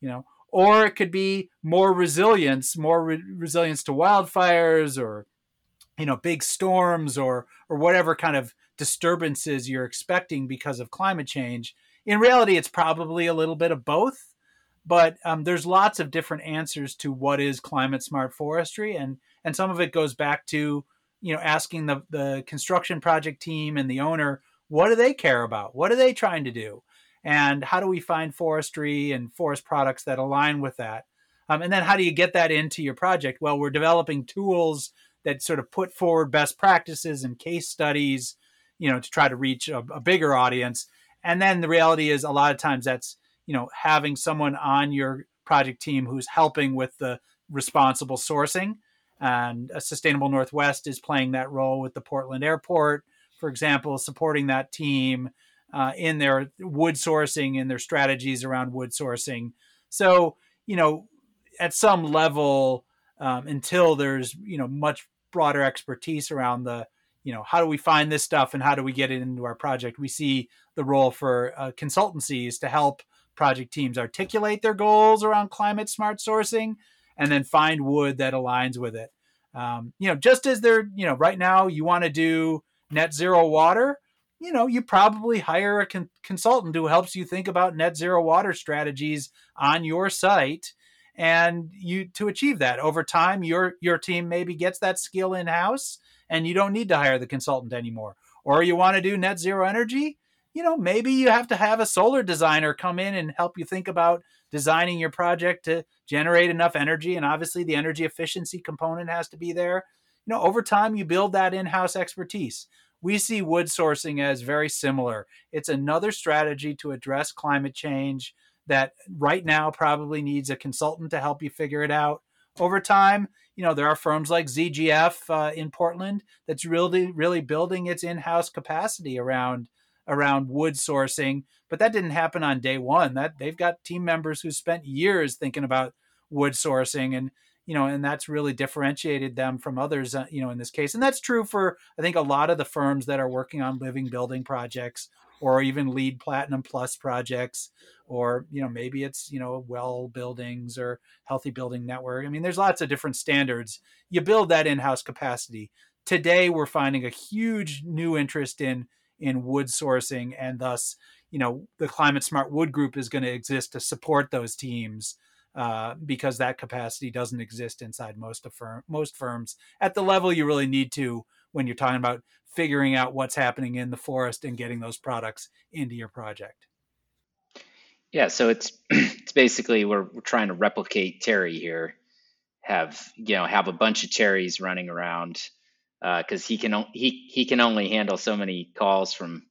you know, or it could be more resilience, more re- resilience to wildfires, or, you know, big storms, or or whatever kind of disturbances you're expecting because of climate change. In reality, it's probably a little bit of both, but um, there's lots of different answers to what is climate smart forestry. And and some of it goes back to, you know, asking the, the construction project team and the owner, what do they care about? What are they trying to do? And how do we find forestry and forest products that align with that? Um, and then how do you get that into your project? Well, we're developing tools that sort of put forward best practices and case studies, you know, to try to reach a, a bigger audience. And then the reality is a lot of times that's, you know, having someone on your project team who's helping with the responsible sourcing. And a Sustainable Northwest is playing that role with the Portland Airport, for example, supporting that team Uh, in their wood sourcing, in their strategies around wood sourcing. So, you know, at some level, um, until there's, you know, much broader expertise around the, you know, how do we find this stuff and how do we get it into our project? We see the role for uh, consultancies to help project teams articulate their goals around climate smart sourcing and then find wood that aligns with it. Um, you know, just as they're, you know, right now you want to do net zero water, you know, you probably hire a con- consultant who helps you think about net zero water strategies on your site. And you to achieve that over time, your your team maybe gets that skill in-house and you don't need to hire the consultant anymore. Or you want to do net zero energy, you know, maybe you have to have a solar designer come in and help you think about designing your project to generate enough energy. And obviously the energy efficiency component has to be there. You know, over time, you build that in-house expertise. We see wood sourcing as very similar. It's another strategy to address climate change that right now probably needs a consultant to help you figure it out. Over time, you know, there are firms like Z G F uh, in Portland that's really, really building its in-house capacity around around wood sourcing, but that didn't happen on day one. That they've got team members who spent years thinking about wood sourcing, and you know, and that's really differentiated them from others, uh, you know, in this case. And that's true for, I think, a lot of the firms that are working on living building projects, or even LEED Platinum Plus projects, or, you know, maybe it's, you know, well buildings or healthy building network. I mean, there's lots of different standards. You build that in-house capacity. Today, we're finding a huge new interest in, in wood sourcing, and thus, you know, the Climate Smart Wood Group is going to exist to support those teams uh, because that capacity doesn't exist inside most of firm, most firms at the level you really need to when you're talking about figuring out what's happening in the forest and getting those products into your project. Yeah, so it's it's basically we're, we're trying to replicate Terry here. Have you know have a bunch of Terrys running around because uh, he can o- he he can only handle so many calls from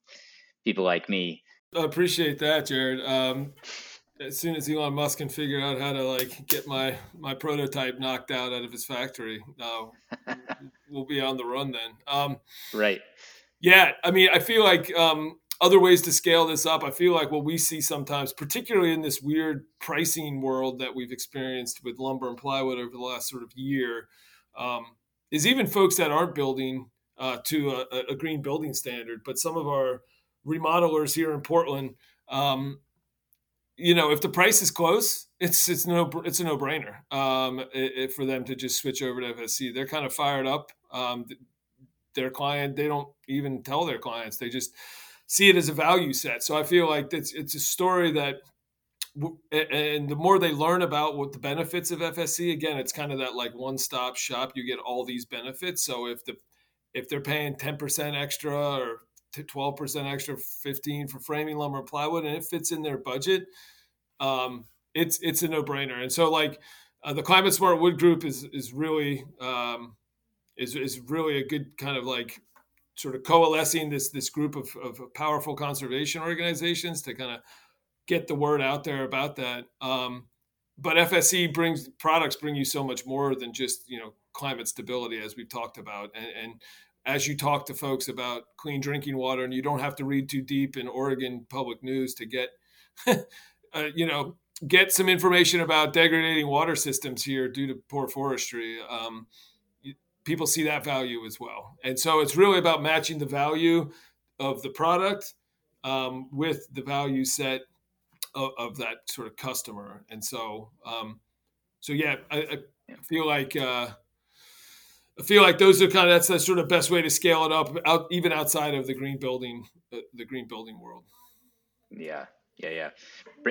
people like me. I appreciate that, Jared. Um, as soon as Elon Musk can figure out how to like get my my prototype knocked out out of his factory, uh, we'll be on the run then. Um, right. Yeah. I mean, I feel like um, other ways to scale this up, I feel like what we see sometimes, particularly in this weird pricing world that we've experienced with lumber and plywood over the last sort of year, um, is even folks that aren't building uh, to a, a green building standard. But some of our remodelers here in Portland, um, you know, if the price is close, it's it's no it's a no-brainer um, it, it, for them to just switch over to F S C. They're kind of fired up. Um, their client, they don't even tell their clients; they just see it as a value set. So I feel like it's it's a story that, and the more they learn about what the benefits of F S C, again, it's kind of that like one-stop shop. You get all these benefits. So if the if they're paying ten percent extra or twelve percent extra, fifteen for framing lumber and plywood, and it fits in their budget, um, it's it's a no-brainer. And so, like uh, the Climate Smart Wood Group is is really um, is is really a good kind of like sort of coalescing this this group of of powerful conservation organizations to kind of get the word out there about that. Um, but F S C brings products bring you so much more than just you know climate stability, as we've talked about, and. and as you talk to folks about clean drinking water, and you don't have to read too deep in Oregon public news to get, uh, you know, get some information about degrading water systems here due to poor forestry. Um, you, people see that value as well. And so it's really about matching the value of the product um, with the value set of, of that sort of customer. And so, um, so yeah, I, I feel like, uh, I feel like those are kind of that's the sort of best way to scale it up, out, even outside of the green building, uh, the green building world. Yeah, yeah, yeah.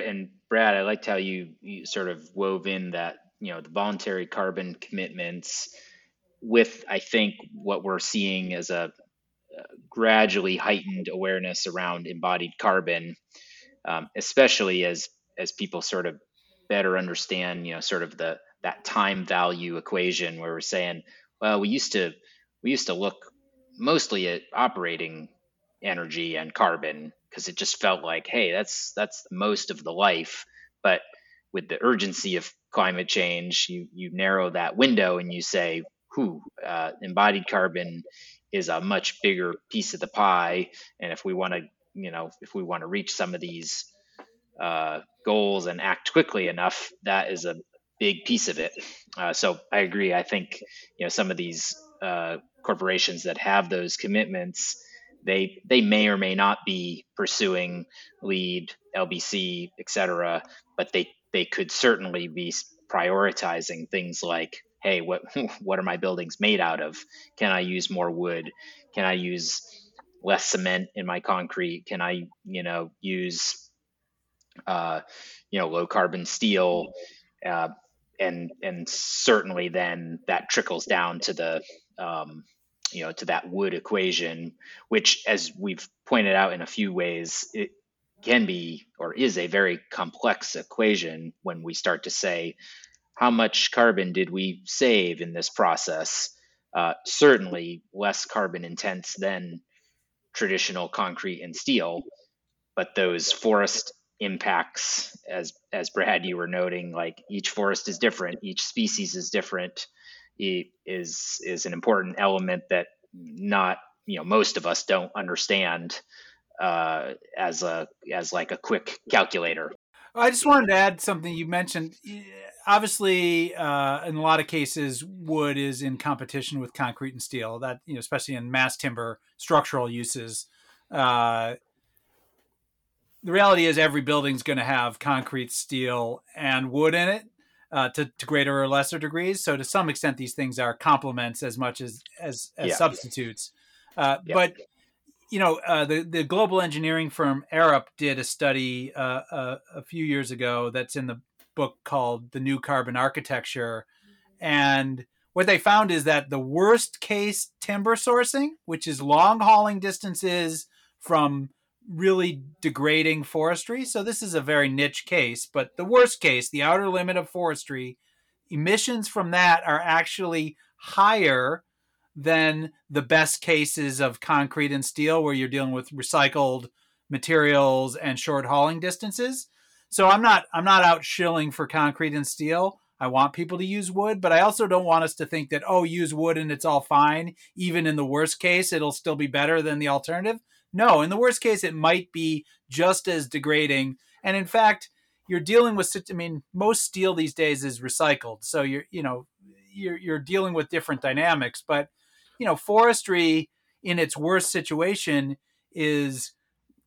And Brad, I liked how you, you sort of wove in that you know the voluntary carbon commitments with I think what we're seeing as a gradually heightened awareness around embodied carbon, um, especially as as people sort of better understand you know sort of the that time value equation where we're saying. Well, we used to we used to look mostly at operating energy and carbon because it just felt like, hey, that's that's most of the life. But with the urgency of climate change, you you narrow that window and you say, who uh, embodied carbon is a much bigger piece of the pie. And if we want to, you know, if we want to reach some of these uh, goals and act quickly enough, that is a big piece of it. Uh, so I agree. I think you know some of these uh, corporations that have those commitments, they they may or may not be pursuing LEED, L B C, et cetera, but they they could certainly be prioritizing things like, hey, what what are my buildings made out of? Can I use more wood? Can I use less cement in my concrete? Can I, you know, use, uh, you know, low carbon steel? Uh, and and certainly then that trickles down to the, um, you know, to that wood equation, which, as we've pointed out in a few ways, it can be or is a very complex equation when we start to say, how much carbon did we save in this process? Uh, certainly less carbon intense than traditional concrete and steel, but those forest impacts, as as Brad, you were noting, like each forest is different, each species is different, it is is an important element that not, you know, most of us don't understand uh, as a as like a quick calculator. I just wanted to add something you mentioned. Obviously, uh, in a lot of cases, wood is in competition with concrete and steel. That, you know, especially in mass timber structural uses. Uh, the reality is, every building's going to have concrete, steel, and wood in it, uh, to, to greater or lesser degrees. So, to some extent, these things are complements as much as as, as yeah. substitutes. Uh, yeah. But you know, uh, the, the global engineering firm Arup did a study uh, a, a few years ago that's in the book called The New Carbon Architecture. And what they found is that the worst case timber sourcing, which is long hauling distances from really degrading forestry. So this is a very niche case, but the worst case, the outer limit of forestry, emissions from that are actually higher than the best cases of concrete and steel, where you're dealing with recycled materials and short hauling distances. So I'm not I'm not out shilling for concrete and steel. I want people to use wood, but I also don't want us to think that, oh, use wood and it's all fine. Even in the worst case, it'll still be better than the alternative. No, in the worst case, it might be just as degrading. And in fact, you're dealing with, I mean, most steel these days is recycled. So you're, you know, you're you're dealing with different dynamics, but you know, forestry in its worst situation is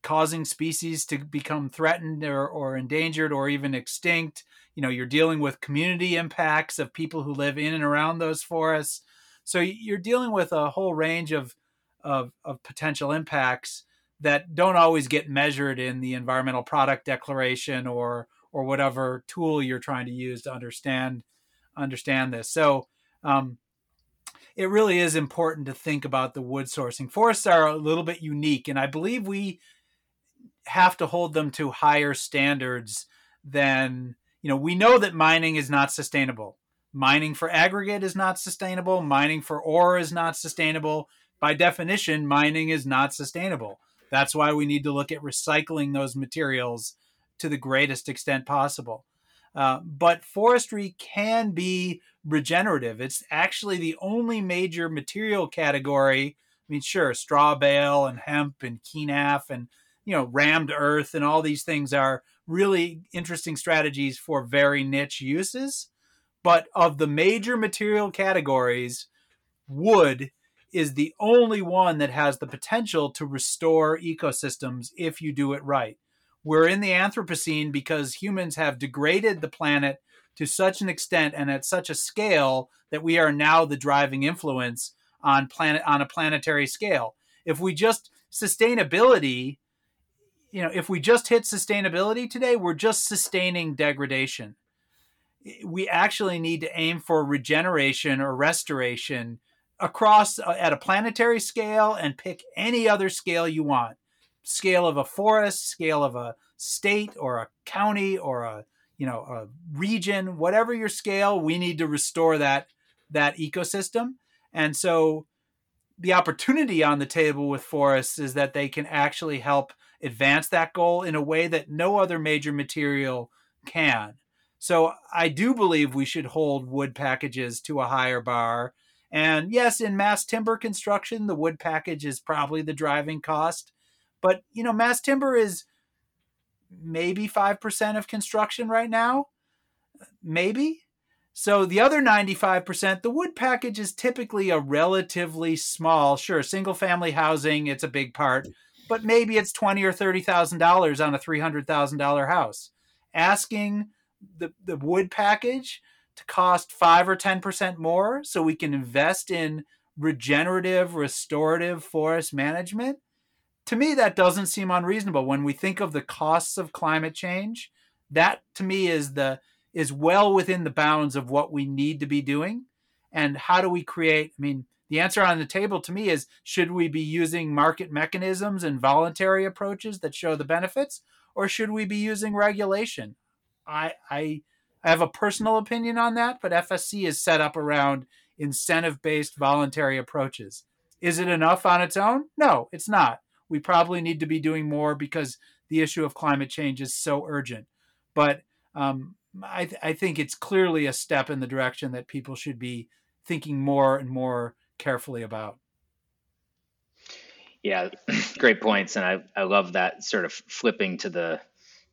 causing species to become threatened or, or endangered or even extinct. You know, you're dealing with community impacts of people who live in and around those forests. So you're dealing with a whole range of, of, of potential impacts that don't always get measured in the environmental product declaration or, or whatever tool you're trying to use to understand, understand this. So, um, it really is important to think about the wood sourcing. Forests are a little bit unique, and I believe we have to hold them to higher standards than, you know, we know that mining is not sustainable. Mining for aggregate is not sustainable. Mining for ore is not sustainable. By definition, mining is not sustainable. That's why we need to look at recycling those materials to the greatest extent possible. Uh, but forestry can be regenerative. It's actually the only major material category. I mean, sure, straw bale and hemp and kenaf and, you know, rammed earth and all these things are really interesting strategies for very niche uses. But of the major material categories, wood is the only one that has the potential to restore ecosystems if you do it right. We're in the Anthropocene because humans have degraded the planet to such an extent and at such a scale that we are now the driving influence on planet on a planetary scale. If we just sustainability, you know, if we just hit sustainability today, we're just sustaining degradation. We actually need to aim for regeneration or restoration across uh, at a planetary scale, and pick any other scale you want. Scale of a forest, scale of a state or a county or a, you know, a region, whatever your scale, we need to restore that, that ecosystem. And so the opportunity on the table with forests is that they can actually help advance that goal in a way that no other major material can. So I do believe we should hold wood packages to a higher bar. And yes, in mass timber construction, the wood package is probably the driving cost. But, you know, mass timber is maybe five percent of construction right now, maybe. So the other ninety-five percent, the wood package is typically a relatively small, sure, single family housing, it's a big part, but maybe it's twenty thousand dollars or thirty thousand dollars on a three hundred thousand dollars house. Asking the, the wood package to cost five or ten percent more so we can invest in regenerative, restorative forest management to me, that doesn't seem unreasonable. When we think of the costs of climate change, that to me is the is well within the bounds of what we need to be doing. And how do we create, I mean, the answer on the table to me is, should we be using market mechanisms and voluntary approaches that show the benefits, or should we be using regulation? I, I, I have a personal opinion on that, but F S C is set up around incentive-based voluntary approaches. Is it enough on its own? No, it's not. We probably need to be doing more because the issue of climate change is so urgent. But um, I, th- I think it's clearly a step in the direction that people should be thinking more and more carefully about. Yeah, great points. And I, I love that sort of flipping to the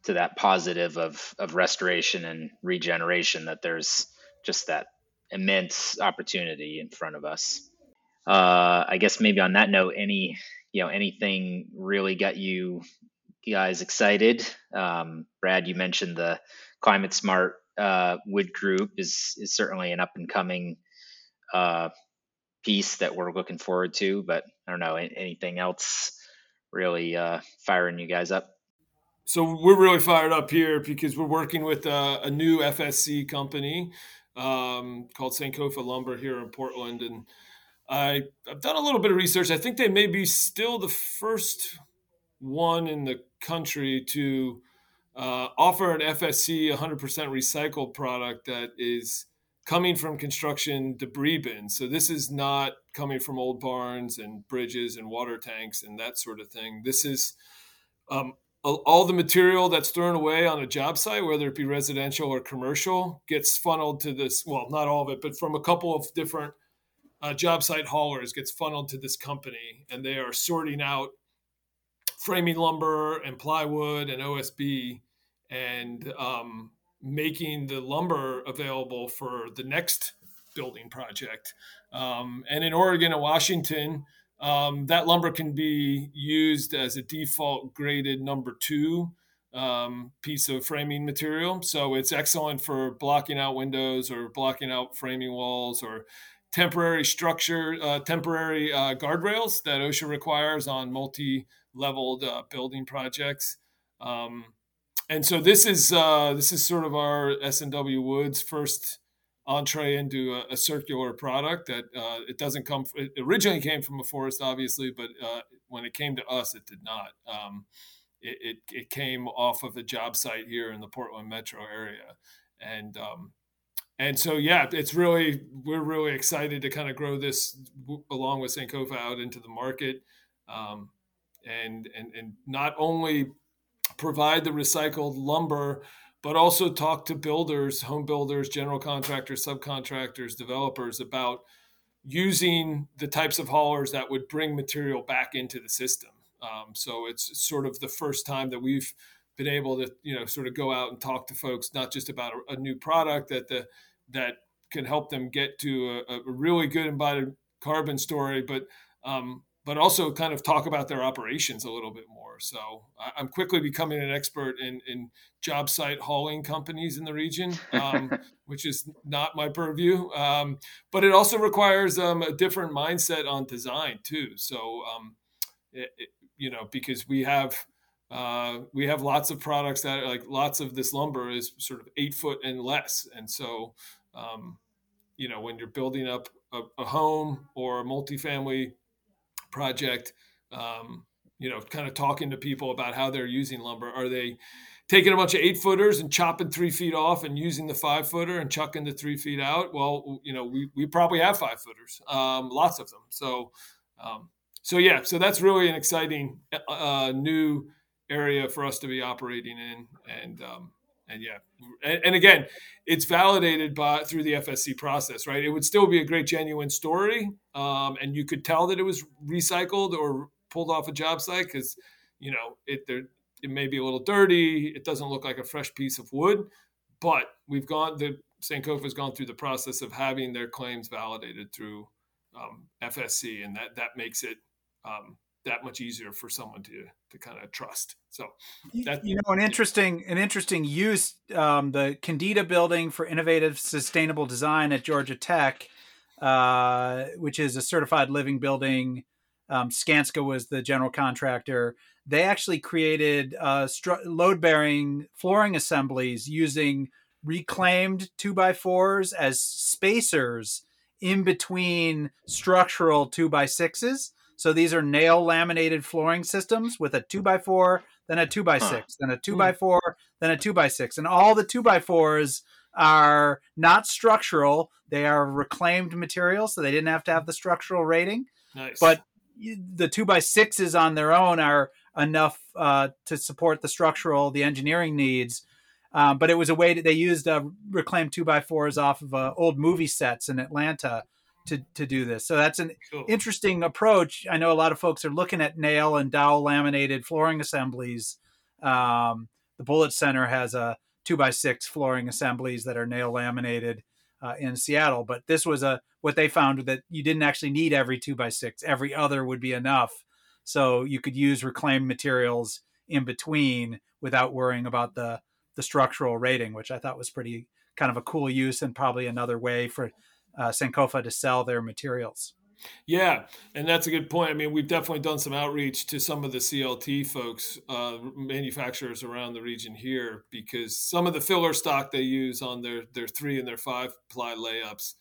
to that positive of of restoration and regeneration, that there's just that immense opportunity in front of us. Uh, I guess maybe on that note, any you know anything really got you guys excited? Um, Brad, you mentioned the Climate Smart uh, Wood Group is is certainly an up and coming uh, piece that we're looking forward to. But I don't know, anything else really uh, firing you guys up? So we're really fired up here because we're working with a, a new F S C company um, called Sankofa Lumber here in Portland. And I, I've done a little bit of research. I think they may be still the first one in the country to uh, offer an F S C one hundred percent recycled product that is coming from construction debris bins. So this is not coming from old barns and bridges and water tanks and that sort of thing. This is... Um, all the material that's thrown away on a job site, whether it be residential or commercial, gets funneled to this, well, not all of it, but from a couple of different uh, job site haulers gets funneled to this company. And they are sorting out framing lumber and plywood and O S B and um, making the lumber available for the next building project. Um, and in Oregon and Washington, Um, that lumber can be used as a default graded number two um, piece of framing material. So it's excellent for blocking out windows or blocking out framing walls or temporary structure, uh, temporary uh, guardrails that OSHA requires on multi-leveled uh, building projects. Um, and so this is uh, this is sort of our S and W Wood's first entree into a, a circular product that uh, it doesn't come, it originally came from a forest, obviously, but uh, when it came to us, it did not. Um, it, it, it came off of a job site here in the Portland metro area. And um, and so, yeah, it's really, we're really excited to kind of grow this w- along with Sankofa out into the market um, and, and, and not only provide the recycled lumber, but also talk to builders, home builders, general contractors, subcontractors, developers about using the types of haulers that would bring material back into the system. Um, so it's sort of the first time that we've been able to, you know, sort of go out and talk to folks, not just about a, a new product that the that can help them get to a, a really good embodied carbon story, but um, but also kind of talk about their operations a little bit more. So I'm quickly becoming an expert in, in job site hauling companies in the region, um, which is not my purview. Um, but it also requires um, a different mindset on design too. So, um, it, it, you know, because we have, uh, we have lots of products that are like lots of this lumber is sort of eight foot and less. And so, um, you know, when you're building up a, a home or a multifamily project, um, you know, kind of talking to people about how they're using lumber. Are they taking a bunch of eight footers and chopping three feet off and using the five footer and chucking the three feet out? Well, you know, we, we probably have five footers, um, lots of them. So, um, so yeah, so that's really an exciting, uh, new area for us to be operating in. And, um, and yeah, and, and again, it's validated by through the F S C process, right? It would still be a great genuine story, um, and you could tell that it was recycled or pulled off a job site because, you know, it there it may be a little dirty. It doesn't look like a fresh piece of wood, but we've gone the Sankofa has gone through the process of having their claims validated through um, F S C, and that that makes it. Um, that much easier for someone to, to kind of trust. So that, you know, an interesting, an interesting use, um, the Candida building for innovative, sustainable design at Georgia Tech, uh, which is a certified living building, Um, Skanska was the general contractor. They actually created uh, stru- load-bearing flooring assemblies using reclaimed two by fours as spacers in between structural two by sixes. So these are nail laminated flooring systems with a two by four, then a two by six, then a two by four, then a two by six. And all the two by fours are not structural. They are reclaimed material, so they didn't have to have the structural rating. Nice. But the two by sixes on their own are enough uh, to support the structural, the engineering needs. Um, but it was a way that they used uh, reclaimed two by fours off of uh, old movie sets in Atlanta to, to do this. So that's an cool. interesting approach. I know a lot of folks are looking at nail and dowel laminated flooring assemblies. Um, the Bullitt Center has a two by six flooring assemblies that are nail laminated uh, in Seattle. But this was a what they found that you didn't actually need every two by six. Every other would be enough. So you could use reclaimed materials in between without worrying about the the structural rating, which I thought was pretty kind of a cool use and probably another way for uh, Sankofa to sell their materials. Yeah. And that's a good point. I mean, we've definitely done some outreach to some of the C L T folks, uh, manufacturers around the region here, because some of the filler stock they use on their, their three and their five ply layups,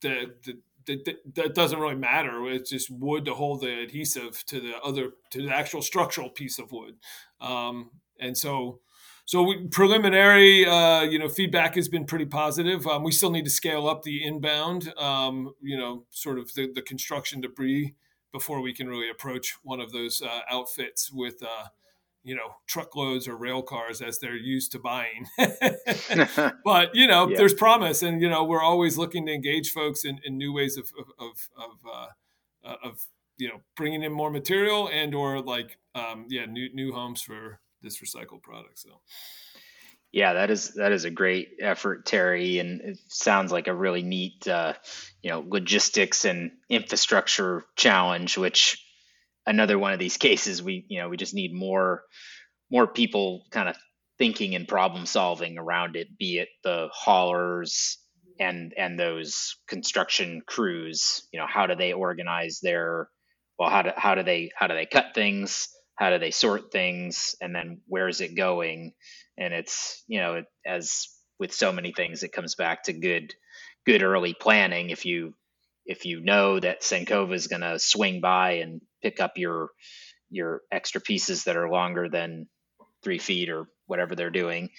that, that, that, that doesn't really matter. It's just wood to hold the adhesive to the other, to the actual structural piece of wood. Um, and so, So we, preliminary, uh, you know, feedback has been pretty positive. Um, we still need to scale up the inbound, um, you know, sort of the, the construction debris before we can really approach one of those uh, outfits with, uh, you know, truckloads or rail cars as they're used to buying. But, you know, yeah. There's promise. And, you know, we're always looking to engage folks in, in new ways of, of, of, of, uh, of, you know, bringing in more material and or like, um, yeah, new new homes for this recycled product. So yeah, that is, that is a great effort, Terry. And it sounds like a really neat, uh, you know, logistics and infrastructure challenge, which another one of these cases, we, you know, we just need more, more people kind of thinking and problem solving around it, be it the haulers and, and those construction crews, you know, how do they organize their, well, how do, how do they, how do they cut things? How do they sort things? And then where is it going? And it's, you know, it, as with so many things, it comes back to good, good early planning. If you, if you know that Sankova is going to swing by and pick up your, your extra pieces that are longer than three feet or whatever they're doing,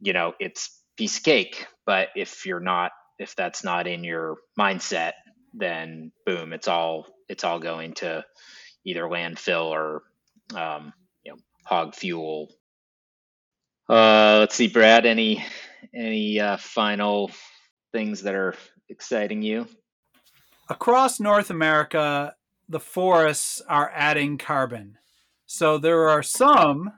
you know, it's piece of cake. But if you're not, if that's not in your mindset, then boom, it's all, it's all going to either landfill or, um, you know, hog fuel. Uh, let's see, Brad, any, any, uh, final things that are exciting you? Across North America, the forests are adding carbon. So there are some,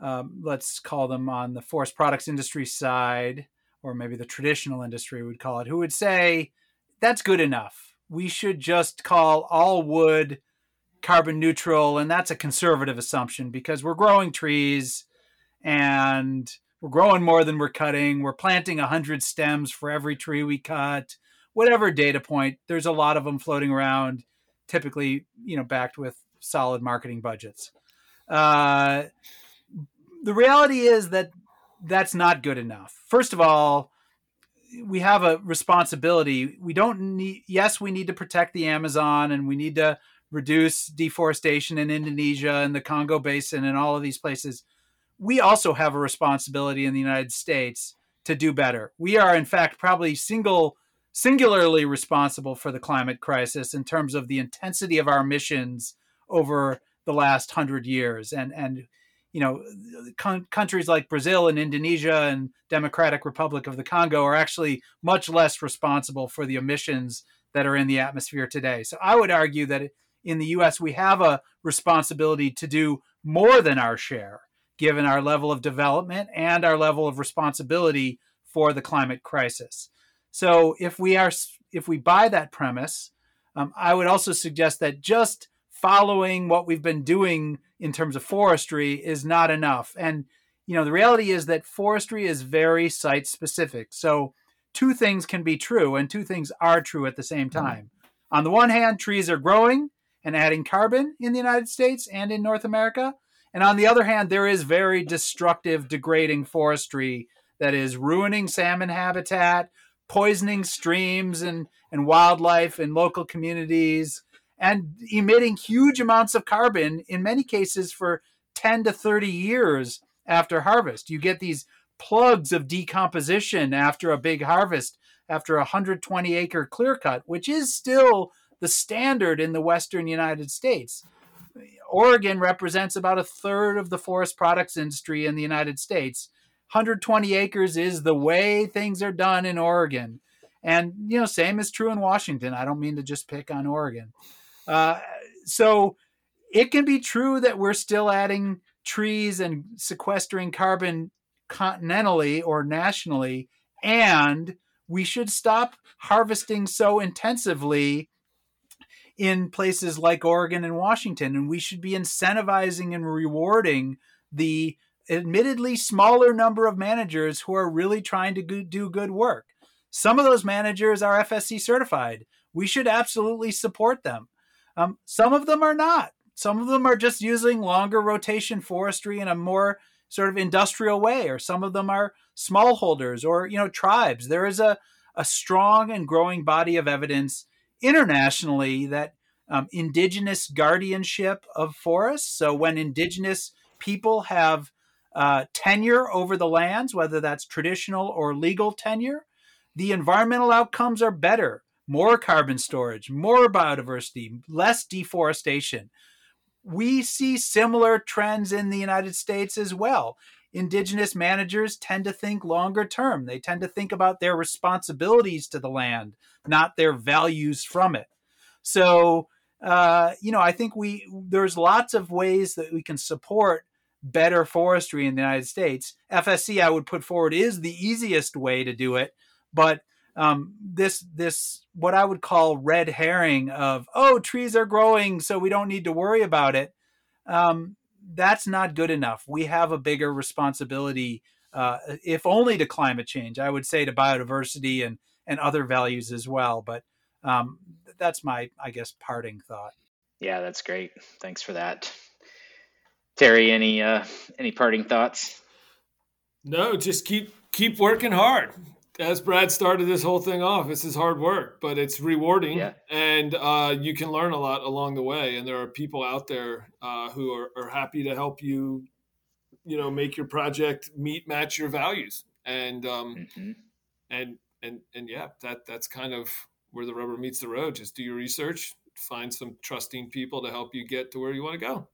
um, let's call them on the forest products industry side, or maybe the traditional industry would call it, who would say that's good enough. We should just call all wood carbon neutral. And that's a conservative assumption because we're growing trees and we're growing more than we're cutting. We're planting a hundred stems for every tree we cut, whatever data point, there's a lot of them floating around, typically, you know, backed with solid marketing budgets. Uh, the reality is that that's not good enough. First of all, we have a responsibility. We don't need, yes, we need to protect the Amazon and we need to reduce deforestation in Indonesia and the Congo Basin and all of these places. We also have a responsibility in the United States to do better. We are, in fact, probably single, singularly responsible for the climate crisis in terms of the intensity of our emissions over the last hundred years. And, and you know, con- countries like Brazil and Indonesia and Democratic Republic of the Congo are actually much less responsible for the emissions that are in the atmosphere today. So I would argue that it, in the U S, we have a responsibility to do more than our share, given our level of development and our level of responsibility for the climate crisis. So if we are, if we buy that premise, um, I would also suggest that just following what we've been doing in terms of forestry is not enough. And, you know, the reality is that forestry is very site specific. So two things can be true and two things are true at the same time. Mm-hmm. On the one hand, trees are growing. and adding carbon in the United States and in North America. And on the other hand, there is very destructive, degrading forestry that is ruining salmon habitat, poisoning streams and, and wildlife and local communities, and emitting huge amounts of carbon, in many cases for ten to thirty years after harvest. You get these plugs of decomposition after a big harvest, after a one hundred twenty acre clear cut, which is still the standard in the Western United States. Oregon represents about a third of the forest products industry in the United States. one hundred twenty acres is the way things are done in Oregon. And, you know, same is true in Washington. I don't mean to just pick on Oregon. Uh, so it can be true that we're still adding trees and sequestering carbon continentally or nationally, and we should stop harvesting so intensively in places like Oregon and Washington, and we should be incentivizing and rewarding the admittedly smaller number of managers who are really trying to do good work. Some of those managers are F S C certified. We should absolutely support them. Um, some of them are not. Some of them are just using longer rotation forestry in a more sort of industrial way, or some of them are smallholders or, you know, tribes. There is a, a strong and growing body of evidence internationally that um, indigenous guardianship of forests, so when indigenous people have uh, tenure over the lands, whether that's traditional or legal tenure, the environmental outcomes are better. More carbon storage, more biodiversity, less deforestation. We see similar trends in the United States as well. Indigenous managers tend to think longer term. They tend to think about their responsibilities to the land, not their values from it. So, uh, you know, I think we there's lots of ways that we can support better forestry in the United States. F S C, I would put forward, is the easiest way to do it. But um, this this what I would call red herring of, oh, trees are growing, so we don't need to worry about it. Um, That's not good enough. We have a bigger responsibility, uh, if only to climate change, I would say to biodiversity and, and other values as well. But um, that's my, I guess, parting thought. Yeah, that's great. Thanks for that. Terry, any uh, any parting thoughts? No, just keep keep working hard. As Brad started this whole thing off, this is hard work, but it's rewarding, yeah. and uh, you can learn a lot along the way. And there are people out there uh, who are, are happy to help you, you know, make your project meet match your values. And um, mm-hmm. and and and yeah, that that's kind of where the rubber meets the road. Just do your research, find some trusting people to help you get to where you want to go.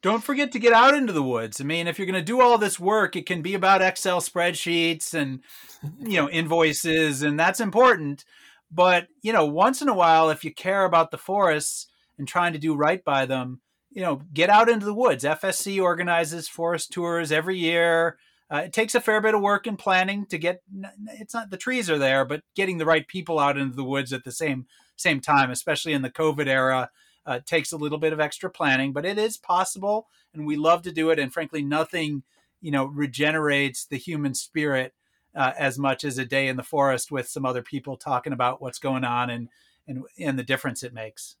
Don't forget to get out into the woods. I mean, if you're going to do all this work, it can be about Excel spreadsheets and, you know, invoices, and that's important. But, you know, once in a while, if you care about the forests and trying to do right by them, you know, get out into the woods. F S C organizes forest tours every year. Uh, it takes a fair bit of work and planning to get, it's not the trees are there, but getting the right people out into the woods at the same same time, especially in the COVID era. It uh, takes a little bit of extra planning, but it is possible, and we love to do it. And frankly, nothing, you know, regenerates the human spirit uh, as much as a day in the forest with some other people talking about what's going on and and, and the difference it makes.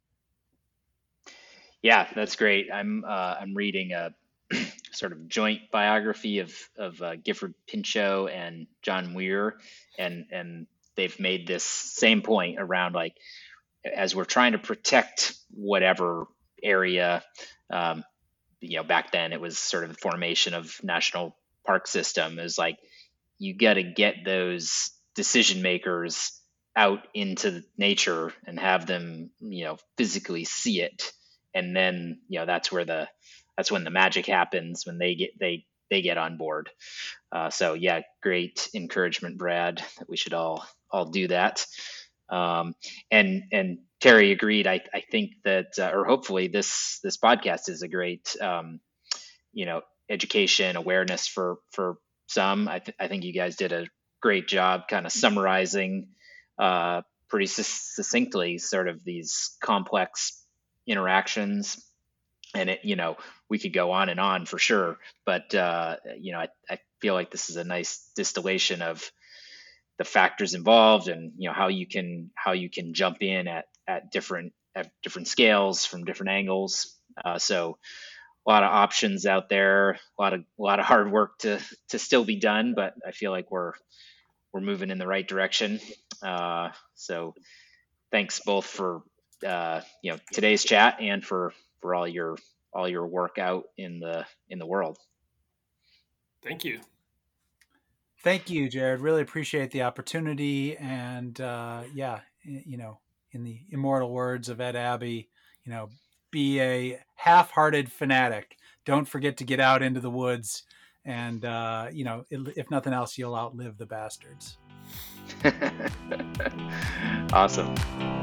Yeah, that's great. I'm uh, I'm reading a sort of joint biography of of uh, Gifford Pinchot and John Muir, and and they've made this same point around like, as we're trying to protect whatever area, um, you know, back then it was sort of the formation of national park system, is like, you got to get those decision makers out into nature and have them, you know, physically see it. And then, you know, that's where the, that's when the magic happens, when they get, they, they get on board. Uh, so yeah, great encouragement, Brad, that we should all, all do that. Um, and, and Terry agreed. I, I think that, uh, or hopefully this, this podcast is a great, um, you know, education awareness for, for some. I, th- I think you guys did a great job kind of summarizing, uh, pretty succinctly sort of these complex interactions, and it, you know, we could go on and on for sure, but, uh, you know, I, I feel like this is a nice distillation of the factors involved, and you know how you can how you can jump in at at different at different scales from different angles. Uh, so a lot of options out there, a lot of a lot of hard work to to still be done, but I feel like we're we're moving in the right direction. Uh, so thanks both for uh, you know today's chat and for for all your all your work out in the in the world. Thank you. Thank you, Jared. Really appreciate the opportunity. And uh, yeah, you know, in the immortal words of Ed Abbey, you know, be a half-hearted fanatic. Don't forget to get out into the woods. And, uh, you know, if nothing else, you'll outlive the bastards. Awesome.